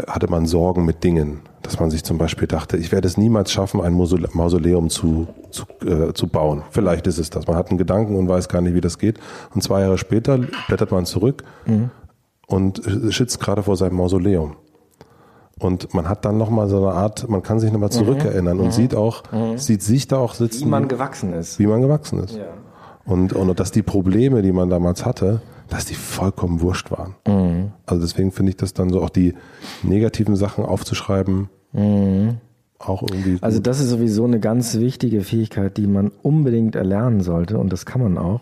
hatte man Sorgen mit Dingen. Dass man sich zum Beispiel dachte, ich werde es niemals schaffen, ein Mausoleum zu, zu, äh, zu bauen. Vielleicht ist es das. Man hat einen Gedanken und weiß gar nicht, wie das geht. Und zwei Jahre später blättert man zurück mhm. und schützt gerade vor seinem Mausoleum. Und man hat dann nochmal so eine Art, man kann sich nochmal zurückerinnern mhm. und mhm. sieht auch, mhm. sieht sich da auch sitzen. Wie man gewachsen ist. Wie man gewachsen ist. Ja. Und, und dass die Probleme, die man damals hatte, dass die vollkommen wurscht waren. Mhm. Also deswegen finde ich das dann so, auch die negativen Sachen aufzuschreiben, mhm. auch irgendwie gut. Also das ist sowieso eine ganz wichtige Fähigkeit, die man unbedingt erlernen sollte, und das kann man auch,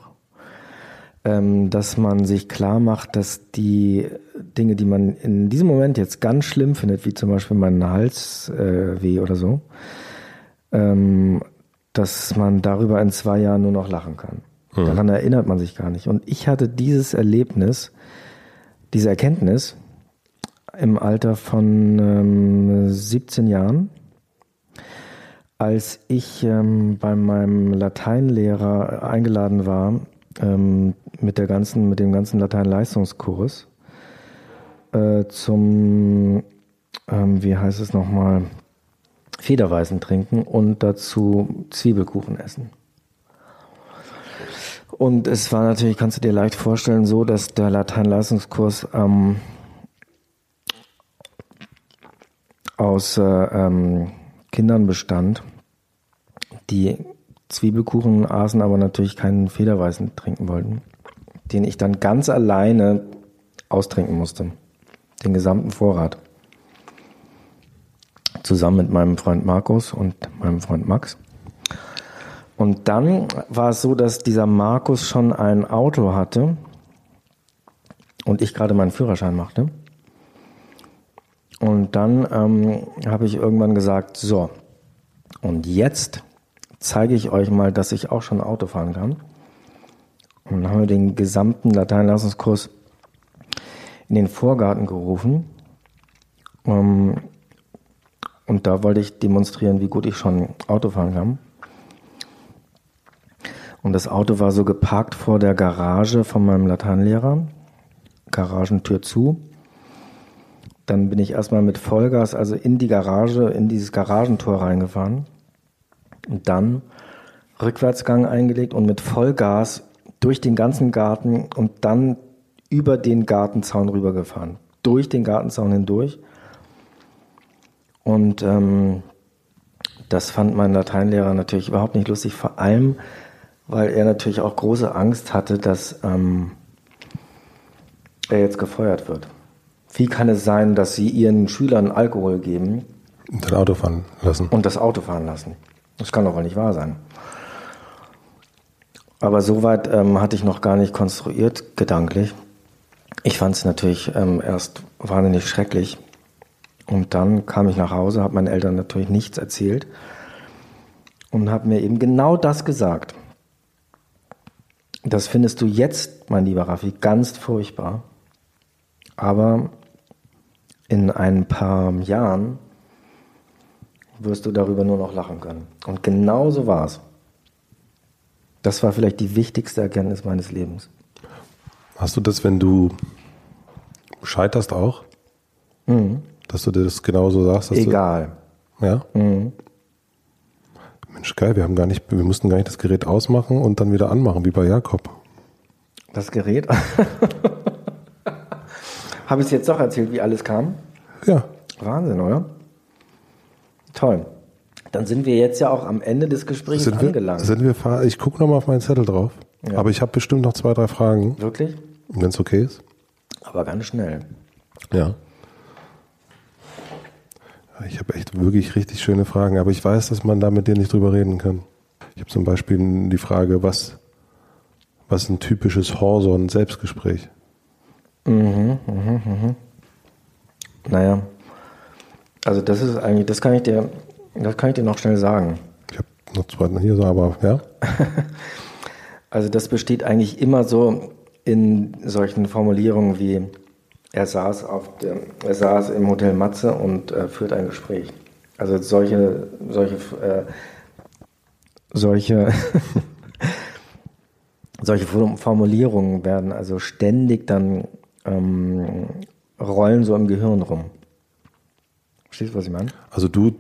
ähm, dass man sich klar macht, dass die Dinge, die man in diesem Moment jetzt ganz schlimm findet, wie zum Beispiel meinen Halsweh äh, oder so, ähm, dass man darüber in zwei Jahren nur noch lachen kann. Mhm. Daran erinnert man sich gar nicht. Und ich hatte dieses Erlebnis, diese Erkenntnis im Alter von ähm, siebzehn Jahren, als ich ähm, bei meinem Lateinlehrer eingeladen war, ähm, mit der ganzen, mit dem ganzen Latein-Leistungskurs äh, zum, ähm, wie heißt es nochmal, Federweißen trinken und dazu Zwiebelkuchen essen. Und es war natürlich, kannst du dir leicht vorstellen, so, dass der Latein-Leistungskurs ähm, aus äh, ähm, Kindern bestand, die Zwiebelkuchen aßen, aber natürlich keinen Federweißen trinken wollten, den ich dann ganz alleine austrinken musste, den gesamten Vorrat. Zusammen mit meinem Freund Markus und meinem Freund Max. Und dann war es so, dass dieser Markus schon ein Auto hatte und ich gerade meinen Führerschein machte. Und dann ähm, habe ich irgendwann gesagt, so, und jetzt zeige ich euch mal, dass ich auch schon Auto fahren kann. Und dann haben wir den gesamten Lateinleistungskurs in den Vorgarten gerufen. Ähm, Und da wollte ich demonstrieren, wie gut ich schon Auto fahren kann. Und das Auto war so geparkt vor der Garage von meinem Lateinlehrer. Garagentür zu. Dann bin ich erstmal mit Vollgas, also in die Garage, in dieses Garagentor reingefahren. Und dann Rückwärtsgang eingelegt und mit Vollgas durch den ganzen Garten und dann über den Gartenzaun rübergefahren. Durch den Gartenzaun hindurch. Und ähm, das fand mein Lateinlehrer natürlich überhaupt nicht lustig, vor allem, weil er natürlich auch große Angst hatte, dass ähm, er jetzt gefeuert wird. Wie kann es sein, dass sie ihren Schülern Alkohol geben? Und das Auto fahren lassen. Und das Auto fahren lassen. Das kann doch wohl nicht wahr sein. Aber soweit ähm, hatte ich noch gar nicht konstruiert, gedanklich. Ich fand es natürlich ähm, erst wahnsinnig schrecklich. Und dann kam ich nach Hause, habe meinen Eltern natürlich nichts erzählt und habe mir eben genau das gesagt. Das findest du jetzt, mein lieber Raffi, ganz furchtbar. Aber in ein paar Jahren wirst du darüber nur noch lachen können. Und genau so war es. Das war vielleicht die wichtigste Erkenntnis meines Lebens. Hast du das, wenn du scheiterst, auch? Mhm. Dass du dir das genauso sagst? Dass Egal. Du, ja? Mhm. Mensch, geil, wir haben gar nicht, wir mussten gar nicht das Gerät ausmachen und dann wieder anmachen, wie bei Jakob. Das Gerät? Habe ich es jetzt doch erzählt, wie alles kam? Ja. Wahnsinn, oder? Toll. Dann sind wir jetzt ja auch am Ende des Gesprächs sind wir, angelangt. Sind wir, ich gucke nochmal auf meinen Zettel drauf. Ja. Aber ich habe bestimmt noch zwei, drei Fragen. Wirklich? Wenn es okay ist. Aber ganz schnell. Ja. Ich habe echt wirklich richtig schöne Fragen, aber ich weiß, dass man da mit denen nicht drüber reden kann. Ich habe zum Beispiel die Frage, was, was ist ein typisches Horzon-Selbstgespräch? Mhm, mhm, mhm. Naja, also das ist eigentlich, das kann ich dir, das kann ich dir noch schnell sagen. Ich habe noch zwei hier, aber ja. Also das besteht eigentlich immer so in solchen Formulierungen wie: Er saß, auf dem, er saß im Hotel Matze und äh, führt ein Gespräch. Also solche, solche, äh, solche, solche Formulierungen werden also ständig dann ähm, rollen so im Gehirn rum. Verstehst du, was ich meine? Also du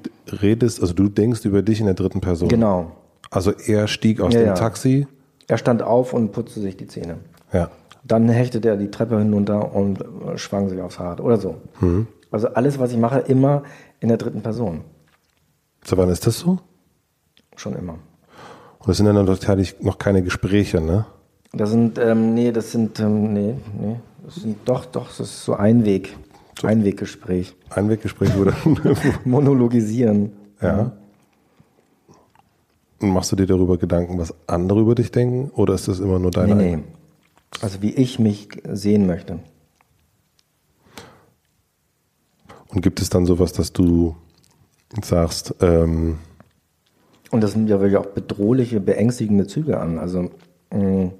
redest, also du denkst über dich in der dritten Person. Genau. Also er stieg aus ja, dem ja. Taxi. Er stand auf und putzte sich die Zähne. Ja. Dann hechtet er die Treppe hinunter und schwang sich aufs Rad oder so. Mhm. Also alles, was ich mache, immer in der dritten Person. So, wann ist das so? Schon immer. Und das sind dann natürlich noch keine Gespräche, ne? Das sind, ähm, nee, das sind, ähm, nee, nee. Das sind, doch, doch, das ist so Einweg. So. Einweggespräch. Einweggespräch oder? Monologisieren. Ja. Und machst du dir darüber Gedanken, was andere über dich denken? Oder ist das immer nur deine? Nee, nee. Also wie ich mich sehen möchte. Und gibt es dann sowas, dass du sagst... Ähm Und das nimmt ja wirklich auch bedrohliche, beängstigende Züge an. Also, mh,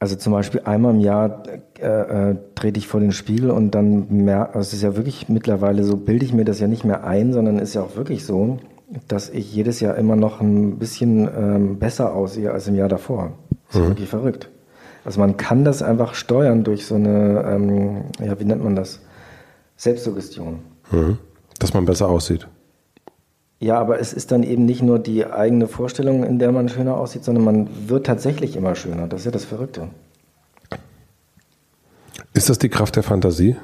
also zum Beispiel einmal im Jahr äh, äh, trete ich vor den Spiegel und dann merke, also es ist ja wirklich mittlerweile so, bilde ich mir das ja nicht mehr ein, sondern ist ja auch wirklich so, dass ich jedes Jahr immer noch ein bisschen ähm, besser aussehe als im Jahr davor. Das ist mhm. wirklich verrückt. Also man kann das einfach steuern durch so eine, ähm, ja, wie nennt man das? Selbstsuggestion. Mhm. Dass man besser aussieht. Ja, aber es ist dann eben nicht nur die eigene Vorstellung, in der man schöner aussieht, sondern man wird tatsächlich immer schöner. Das ist ja das Verrückte. Ist das die Kraft der Fantasie?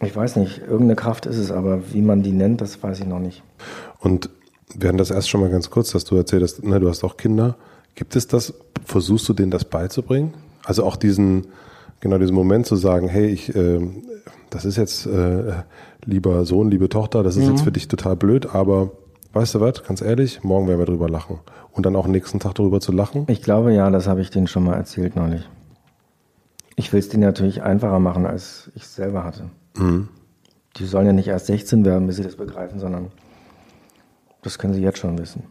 Ich weiß nicht, irgendeine Kraft ist es, aber wie man die nennt, das weiß ich noch nicht. Und wir hatten das erst schon mal ganz kurz, dass du erzählt hast, ne, du hast auch Kinder. Gibt es das, versuchst du denen das beizubringen? Also auch diesen, genau diesen Moment zu sagen, hey, ich, äh, das ist jetzt, äh, lieber Sohn, liebe Tochter, das ist mhm. jetzt für dich total blöd, aber weißt du was, ganz ehrlich, morgen werden wir drüber lachen. Und dann auch nächsten Tag darüber zu lachen? Ich glaube ja, das habe ich denen schon mal erzählt neulich. Ich will es denen natürlich einfacher machen, als ich es selber hatte. Mhm. Die sollen ja nicht erst sechzehn werden, bis sie das begreifen, sondern das können sie jetzt schon wissen.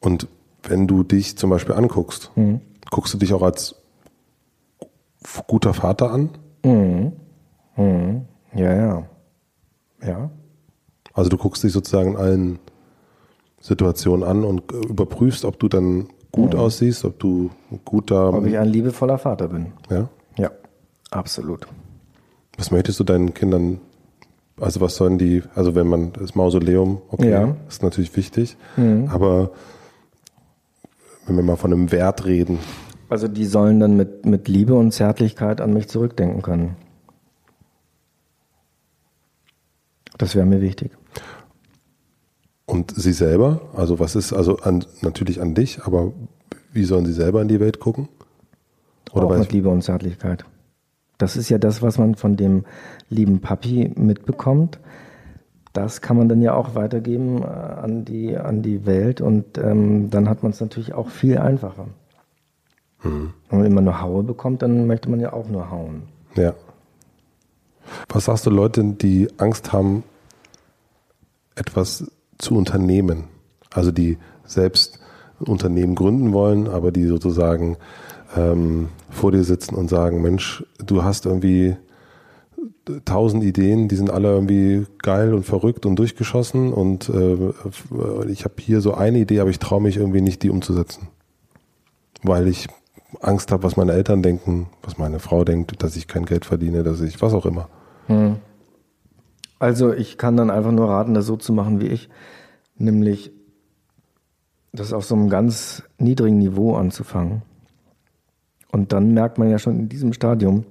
Und wenn du dich zum Beispiel anguckst, mhm. guckst du dich auch als guter Vater an? Mhm. Mhm. Ja, ja. Ja. Also du guckst dich sozusagen in allen Situationen an und überprüfst, ob du dann gut mhm. aussiehst, ob du ein guter... Ob ich ein liebevoller Vater bin. Ja? Ja. Absolut. Was möchtest du deinen Kindern, also was sollen die, also wenn man das Mausoleum, okay, ja. ist natürlich wichtig, mhm. aber wenn wir mal von einem Wert reden. Also die sollen dann mit, mit Liebe und Zärtlichkeit an mich zurückdenken können. Das wäre mir wichtig. Und sie selber, also was ist, also an, natürlich an dich, aber wie sollen sie selber in die Welt gucken? Oder auch mit ich, Liebe und Zärtlichkeit. Das ist ja das, was man von dem lieben Papi mitbekommt. Das kann man dann ja auch weitergeben an die, an die Welt und ähm, dann hat man es natürlich auch viel einfacher. Mhm. Wenn man immer nur Haue bekommt, dann möchte man ja auch nur hauen. Ja. Was sagst du Leuten, die Angst haben, etwas zu unternehmen? Also die selbst ein Unternehmen gründen wollen, aber die sozusagen... Ähm, vor dir sitzen und sagen, Mensch, du hast irgendwie tausend Ideen, die sind alle irgendwie geil und verrückt und durchgeschossen und äh, ich habe hier so eine Idee, aber ich traue mich irgendwie nicht, die umzusetzen. Weil ich Angst habe, was meine Eltern denken, was meine Frau denkt, dass ich kein Geld verdiene, dass ich was auch immer. Hm. Also ich kann dann einfach nur raten, das so zu machen wie ich, nämlich das auf so einem ganz niedrigen Niveau anzufangen. Und dann merkt man ja schon in diesem Stadium,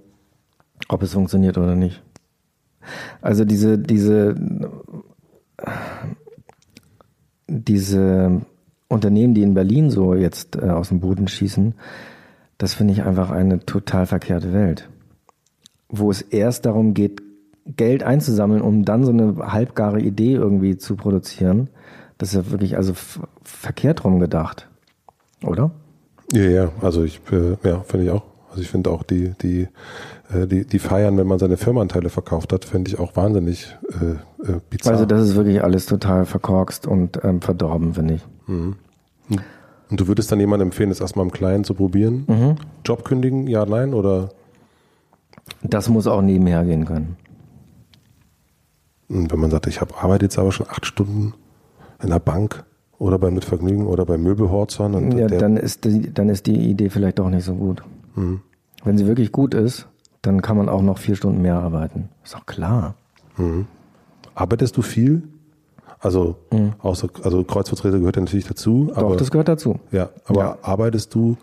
ob es funktioniert oder nicht. Also diese, diese, diese Unternehmen, die in Berlin so jetzt aus dem Boden schießen, das finde ich einfach eine total verkehrte Welt, wo es erst darum geht, Geld einzusammeln, um dann so eine halbgare Idee irgendwie zu produzieren. Das ist ja wirklich also verkehrt rum gedacht, oder? Ja, ja, also ich, äh, ja, finde ich auch. Also ich finde auch die, die, äh, die, die Feiern, wenn man seine Firmenanteile verkauft hat, finde ich auch wahnsinnig äh, äh, bizarr. Also das ist wirklich alles total verkorkst und ähm, verdorben, finde ich. Mhm. Und du würdest dann jemandem empfehlen, das erstmal im Kleinen zu probieren? Mhm. Job kündigen, ja, nein, oder? Das muss auch nebenher gehen können. Und wenn man sagt, ich habe arbeite jetzt aber schon acht Stunden in der Bank oder bei Mit Vergnügen oder bei Möbelhorzon. Und ja, der dann, ist die, dann ist die Idee vielleicht auch nicht so gut. Mhm. Wenn sie wirklich gut ist, dann kann man auch noch vier Stunden mehr arbeiten. Ist auch klar. Mhm. Arbeitest du viel? Also, mhm. außer, also Kreuzworträtsel gehört ja natürlich dazu. Aber, doch, das gehört dazu. Ja, aber ja. Arbeitest du,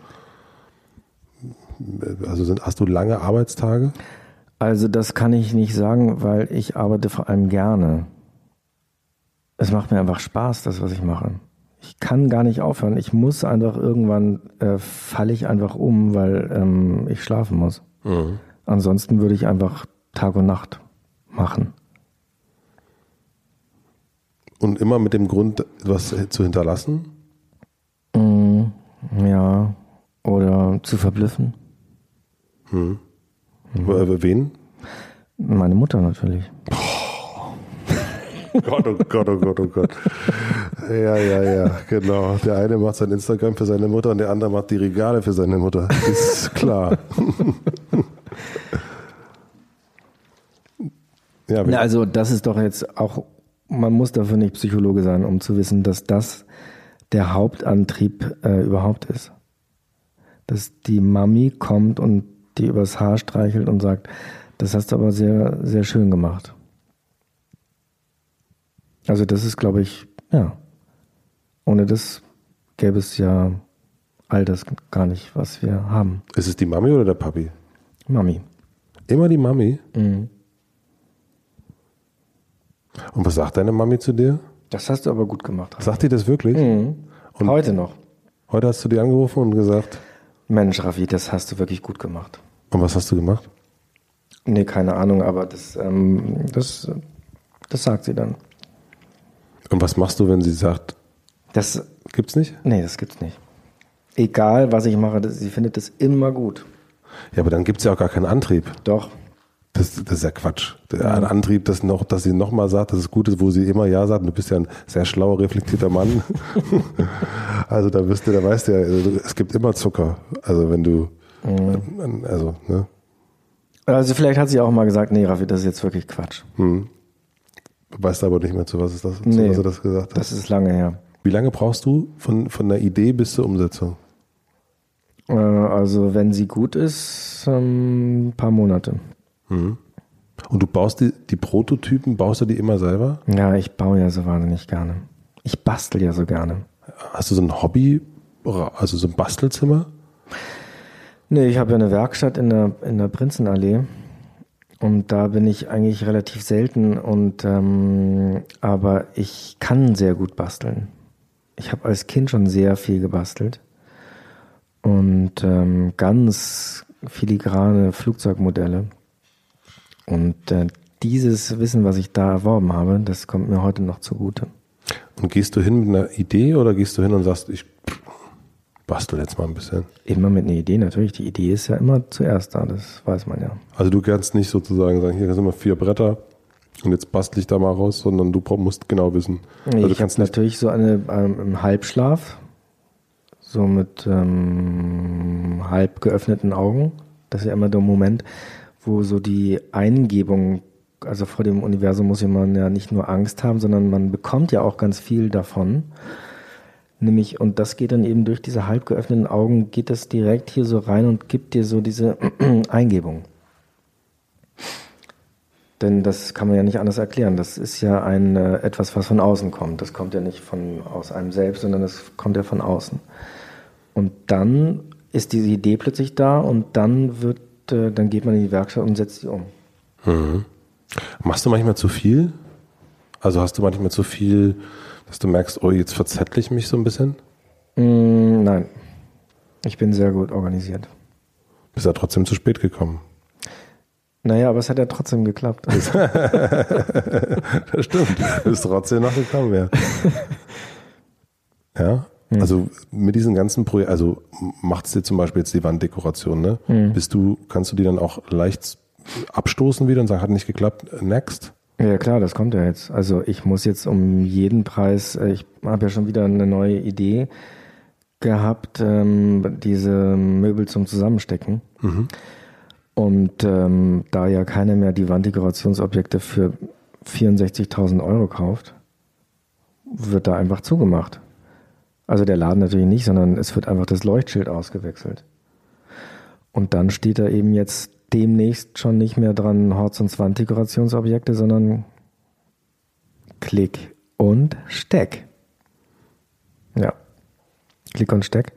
also sind, hast du lange Arbeitstage? Also das kann ich nicht sagen, weil ich arbeite vor allem gerne. Es macht mir einfach Spaß, das, was ich mache. Ich kann gar nicht aufhören. Ich muss einfach irgendwann, äh, falle ich einfach um, weil ähm, ich schlafen muss. Mhm. Ansonsten würde ich einfach Tag und Nacht machen. Und immer mit dem Grund, was zu hinterlassen? Mhm. Ja, oder zu verblüffen. Mhm. Mhm. Wen? Meine Mutter natürlich. Oh. Gott, oh Gott, oh Gott, oh Gott. Ja, ja, ja, genau. Der eine macht sein Instagram für seine Mutter und der andere macht die Regale für seine Mutter. Ist klar. Ja, na, also das ist doch jetzt auch, man muss dafür nicht Psychologe sein, um zu wissen, dass das der Hauptantrieb äh, überhaupt ist. Dass die Mami kommt und die übers Haar streichelt und sagt, das hast du aber sehr, sehr schön gemacht. Also das ist, glaube ich, ja, ohne das gäbe es ja all das gar nicht, was wir haben. Ist es die Mami oder der Papi? Mami. Immer die Mami? Mhm. Und was sagt deine Mami zu dir? Das hast du aber gut gemacht. Alter. Sagt die das wirklich? Mhm. Und heute noch. Heute hast du die angerufen und gesagt... Mensch, Raffi, das hast du wirklich gut gemacht. Und was hast du gemacht? Nee, keine Ahnung, aber das, ähm, das, das sagt sie dann. Und was machst du, wenn sie sagt, das gibt's nicht? Nee, das gibt's nicht. Egal, was ich mache, das, sie findet das immer gut. Ja, aber dann gibt's ja auch gar keinen Antrieb. Doch. Das, das ist ja Quatsch. Der ein Antrieb, dass, noch, dass sie nochmal sagt, dass es gut ist, wo sie immer Ja sagt. Du bist ja ein sehr schlauer, reflektierter Mann. Also da, bist du, da weißt du ja, also, es gibt immer Zucker. Also wenn du, mhm. also, ne? Also vielleicht hat sie auch mal gesagt, nee, Raffi, das ist jetzt wirklich Quatsch. Hm. Du weißt aber nicht mehr, zu was, ist das, zu nee, was du das gesagt hast. Das ist lange her. Wie lange brauchst du von, von der Idee bis zur Umsetzung? Äh, also wenn sie gut ist, ähm, ein paar Monate. Und du baust die, die Prototypen, baust du die immer selber? Ja, ich baue ja so wahnsinnig gerne. Ich bastel ja so gerne. Hast du so ein Hobby, also so ein Bastelzimmer? Nee, ich habe ja eine Werkstatt in der, in der Prinzenallee und da bin ich eigentlich relativ selten und ähm, aber ich kann sehr gut basteln. Ich habe als Kind schon sehr viel gebastelt und ähm, ganz filigrane Flugzeugmodelle. Und äh, dieses Wissen, was ich da erworben habe, das kommt mir heute noch zugute. Und gehst du hin mit einer Idee oder gehst du hin und sagst, ich bastel jetzt mal ein bisschen? Immer mit einer Idee, natürlich. Die Idee ist ja immer zuerst da, das weiß man ja. Also du kannst nicht sozusagen sagen, hier sind immer vier Bretter und jetzt bastel ich da mal raus, sondern du musst genau wissen. Also ich habe natürlich so eine, ähm, im Halbschlaf, so mit ähm, halb geöffneten Augen. Das ist ja immer der Moment, wo so die Eingebung, also vor dem Universum muss man ja nicht nur Angst haben, sondern man bekommt ja auch ganz viel davon. Nämlich, und das geht dann eben durch diese halb geöffneten Augen, geht das direkt hier so rein und gibt dir so diese Eingebung. Denn das kann man ja nicht anders erklären. Das ist ja ein äh, etwas, was von außen kommt. Das kommt ja nicht von, aus einem selbst, sondern das kommt ja von außen. Und dann ist diese Idee plötzlich da und dann wird, äh, dann geht man in die Werkstatt und setzt sie um. Mhm. Machst du manchmal zu viel? Also hast du manchmal zu viel, dass du merkst, oh, jetzt verzettle ich mich so ein bisschen? Mm, nein. Ich bin sehr gut organisiert. Bist ja trotzdem zu spät gekommen. Naja, aber es hat ja trotzdem geklappt. Das stimmt. Du bist trotzdem noch gekommen, ja. Ja, mhm. Also mit diesen ganzen Projekten, also macht's dir zum Beispiel jetzt die Wanddekoration, ne? Mhm. Bist du, kannst du die dann auch leicht abstoßen wieder und sagen, hat nicht geklappt, next? Ja klar, das kommt ja jetzt. Also ich muss jetzt um jeden Preis, ich habe ja schon wieder eine neue Idee gehabt, ähm, diese Möbel zum Zusammenstecken. Mhm. Und ähm, da ja keiner mehr die Wanddekorationsobjekte für vierundsechzigtausend Euro kauft, wird da einfach zugemacht. Also der Laden natürlich nicht, sondern es wird einfach das Leuchtschild ausgewechselt. Und dann steht da eben jetzt demnächst schon nicht mehr dran Horzons Wanddekorationsobjekte, sondern Klick und Steck. Ja, Klick und Steck.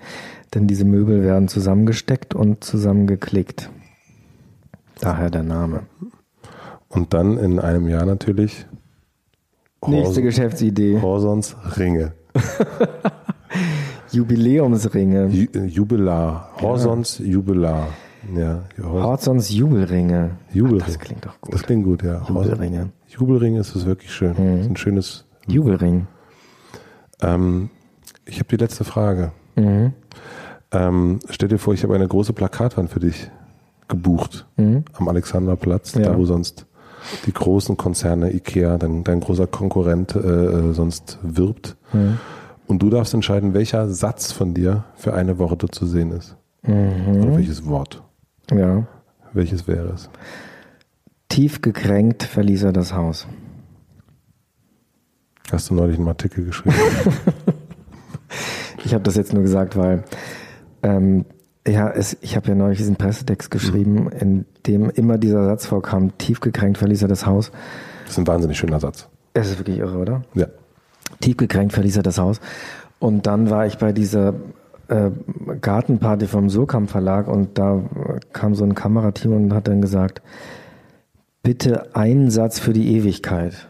Denn diese Möbel werden zusammengesteckt und zusammengeklickt. Daher der Name. Und dann in einem Jahr natürlich nächste Horzon, Geschäftsidee. Horzons Ringe. Jubiläumsringe. Ju, Jubilar. Horzons ja. Jubilar. Ja, Horzons Jubelringe. Jubelringe. Ach, das klingt doch gut. Das klingt gut, ja. Jubelringe. Jubelringe ist wirklich schön. Mhm. Das ist ein schönes Jubelring. Ähm, ich habe die letzte Frage. Mhm. Ähm, stell dir vor, ich habe eine große Plakatwand für dich gebucht, mhm, am Alexanderplatz, ja, da wo sonst die großen Konzerne, Ikea, dein, dein großer Konkurrent äh, sonst wirbt. Mhm. Und du darfst entscheiden, welcher Satz von dir für eine Woche dort zu sehen ist. Mhm. Oder welches Wort. Ja. Welches wäre es? Tief gekränkt verließ er das Haus. Hast du neulich einen Artikel geschrieben? Ich habe das jetzt nur gesagt, weil ähm, ja, es, ich habe ja neulich diesen Pressetext geschrieben, mhm, in dem immer dieser Satz vorkam, tief gekränkt verließ er das Haus. Das ist ein wahnsinnig schöner Satz. Es ist wirklich irre, oder? Ja. Tief gekränkt verließ er das Haus. Und dann war ich bei dieser äh, Gartenparty vom Suhrkamp Verlag und da kam so ein Kamerateam und hat dann gesagt, bitte einen Satz für die Ewigkeit.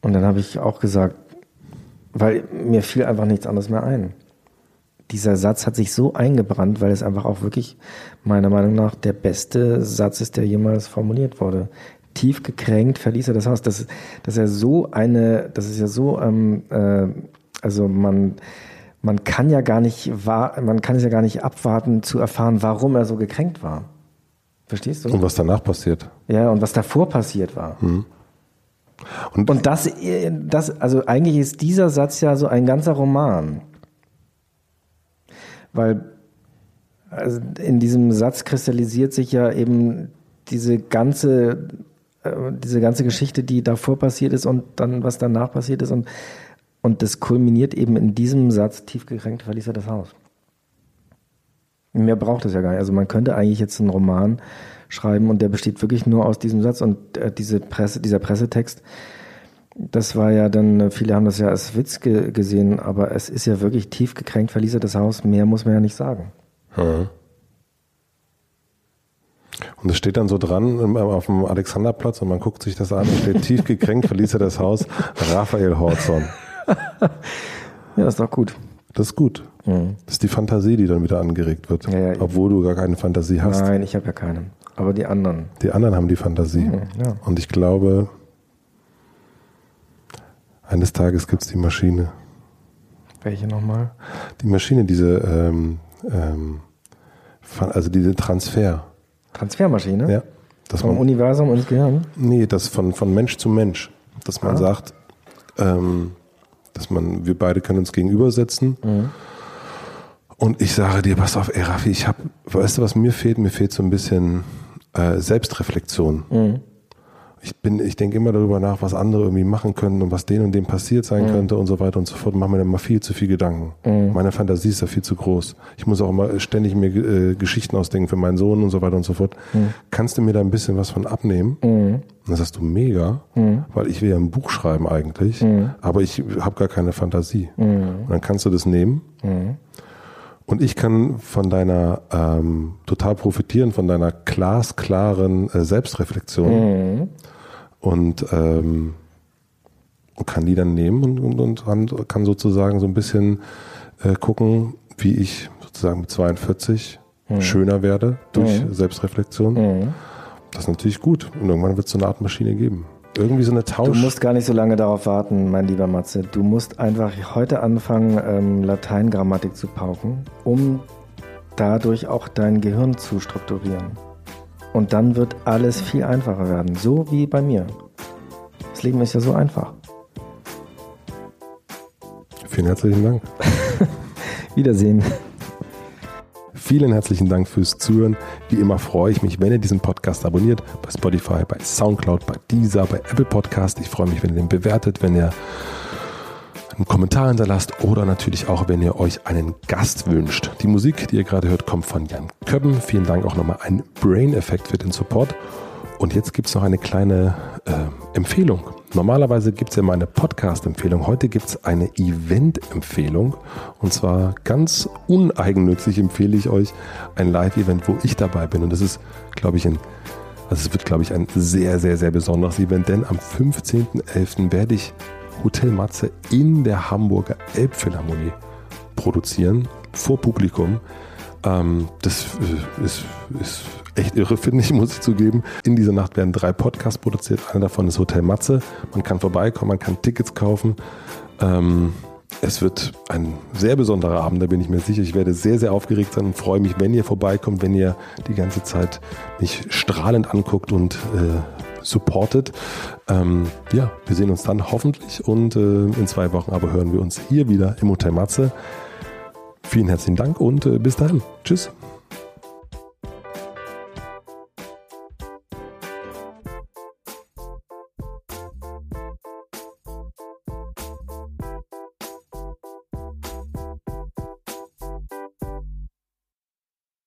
Und dann habe ich auch gesagt, weil mir fiel einfach nichts anderes mehr ein. Dieser Satz hat sich so eingebrannt, weil es einfach auch wirklich meiner Meinung nach der beste Satz ist, der jemals formuliert wurde. Tief gekränkt verließ er das Haus. Das, das ist ja so eine, das ist ja so, ähm, äh, also man, man kann ja gar nicht, man kann es ja gar nicht abwarten zu erfahren, warum er so gekränkt war. Verstehst du? Und was danach passiert? Ja, und was davor passiert war. Mhm. Und, und das, das, also eigentlich ist dieser Satz ja so ein ganzer Roman. Weil also in diesem Satz kristallisiert sich ja eben diese ganze, äh, diese ganze Geschichte, die davor passiert ist und dann, was danach passiert ist. Und, und das kulminiert eben in diesem Satz, tief gekränkt verließ er das Haus. Mehr braucht es ja gar nicht. Also man könnte eigentlich jetzt einen Roman schreiben und der besteht wirklich nur aus diesem Satz. Und äh, diese Presse, dieser Pressetext, das war ja dann, viele haben das ja als Witz ge- gesehen, aber es ist ja wirklich tief gekränkt, verließ er das Haus, mehr muss man ja nicht sagen. Hm. Und es steht dann so dran auf dem Alexanderplatz und man guckt sich das an und steht tief gekränkt, verließ er das Haus, Rafael Horzon. Ja, ist doch gut. Das ist gut. Mhm. Das ist die Fantasie, die dann wieder angeregt wird, ja, ja, obwohl du gar keine Fantasie hast. Nein, ich habe ja keine, aber die anderen. Die anderen haben die Fantasie. Mhm, ja. Und ich glaube, eines Tages gibt es die Maschine. Welche nochmal? Die Maschine, diese, ähm, ähm, also diese Transfer. Transfermaschine? Ja. Dass vom man, Universum ins Gehirn? Nee, das von, von Mensch zu Mensch. Dass man ah. sagt, ähm, dass man, wir beide können uns gegenübersetzen. Mhm. Und ich sage dir, pass auf, ey Raffi, ich habe, weißt du, was mir fehlt? Mir fehlt so ein bisschen äh, Selbstreflexion. Mhm. Ich bin, ich denke immer darüber nach, was andere irgendwie machen können und was denen und dem passiert sein mhm. könnte und so weiter und so fort. Mache mir dann immer viel zu viel Gedanken. Mhm. Meine Fantasie ist da viel zu groß. Ich muss auch immer ständig mir äh, Geschichten ausdenken für meinen Sohn und so weiter und so fort. Mhm. Kannst du mir da ein bisschen was von abnehmen? Mhm. Und dann sagst du, mega, mhm. weil ich will ja ein Buch schreiben eigentlich, mhm. aber ich habe gar keine Fantasie. Mhm. Und dann kannst du das nehmen. Mhm. Und ich kann von deiner ähm, total profitieren, von deiner glasklaren äh, Selbstreflexion mhm. und ähm, kann die dann nehmen und, und, und kann sozusagen so ein bisschen äh, gucken, wie ich sozusagen mit zweiundvierzig mhm. schöner werde durch mhm. Selbstreflexion. Mhm. Das ist natürlich gut und irgendwann wird es so eine Art Maschine geben. Irgendwie so eine Tausch. Du musst gar nicht so lange darauf warten, mein lieber Matze. Du musst einfach heute anfangen, ähm, Lateingrammatik zu pauken, um dadurch auch dein Gehirn zu strukturieren. Und dann wird alles viel einfacher werden. So wie bei mir. Das Leben ist ja so einfach. Vielen herzlichen Dank. Wiedersehen. Vielen herzlichen Dank fürs Zuhören. Wie immer freue ich mich, wenn ihr diesen Podcast abonniert. Bei Spotify, bei Soundcloud, bei Deezer, bei Apple Podcast. Ich freue mich, wenn ihr den bewertet, wenn ihr einen Kommentar hinterlasst oder natürlich auch, wenn ihr euch einen Gast wünscht. Die Musik, die ihr gerade hört, kommt von Jan Köppen. Vielen Dank auch nochmal an Brain Effect für den Support. Und jetzt gibt es noch eine kleine äh, Empfehlung. Normalerweise gibt es ja mal eine Podcast-Empfehlung. Heute gibt es eine Event-Empfehlung. Und zwar ganz uneigennützig empfehle ich euch ein Live-Event, wo ich dabei bin. Und das ist, glaube ich, ein, also es wird, glaube ich, ein sehr, sehr, sehr besonderes Event. Denn am fünfzehnten elften werde ich Hotel Matze in der Hamburger Elbphilharmonie produzieren. Vor Publikum. Ähm, das ist, ist echt irre, finde ich, muss ich zugeben. In dieser Nacht werden drei Podcasts produziert. Einer davon ist Hotel Matze. Man kann vorbeikommen, man kann Tickets kaufen. Ähm, es wird ein sehr besonderer Abend, da bin ich mir sicher. Ich werde sehr, sehr aufgeregt sein und freue mich, wenn ihr vorbeikommt, wenn ihr die ganze Zeit mich strahlend anguckt und äh, supportet. Ähm, ja, wir sehen uns dann hoffentlich und äh, in zwei Wochen aber hören wir uns hier wieder im Hotel Matze. Vielen herzlichen Dank und äh, bis dahin. Tschüss.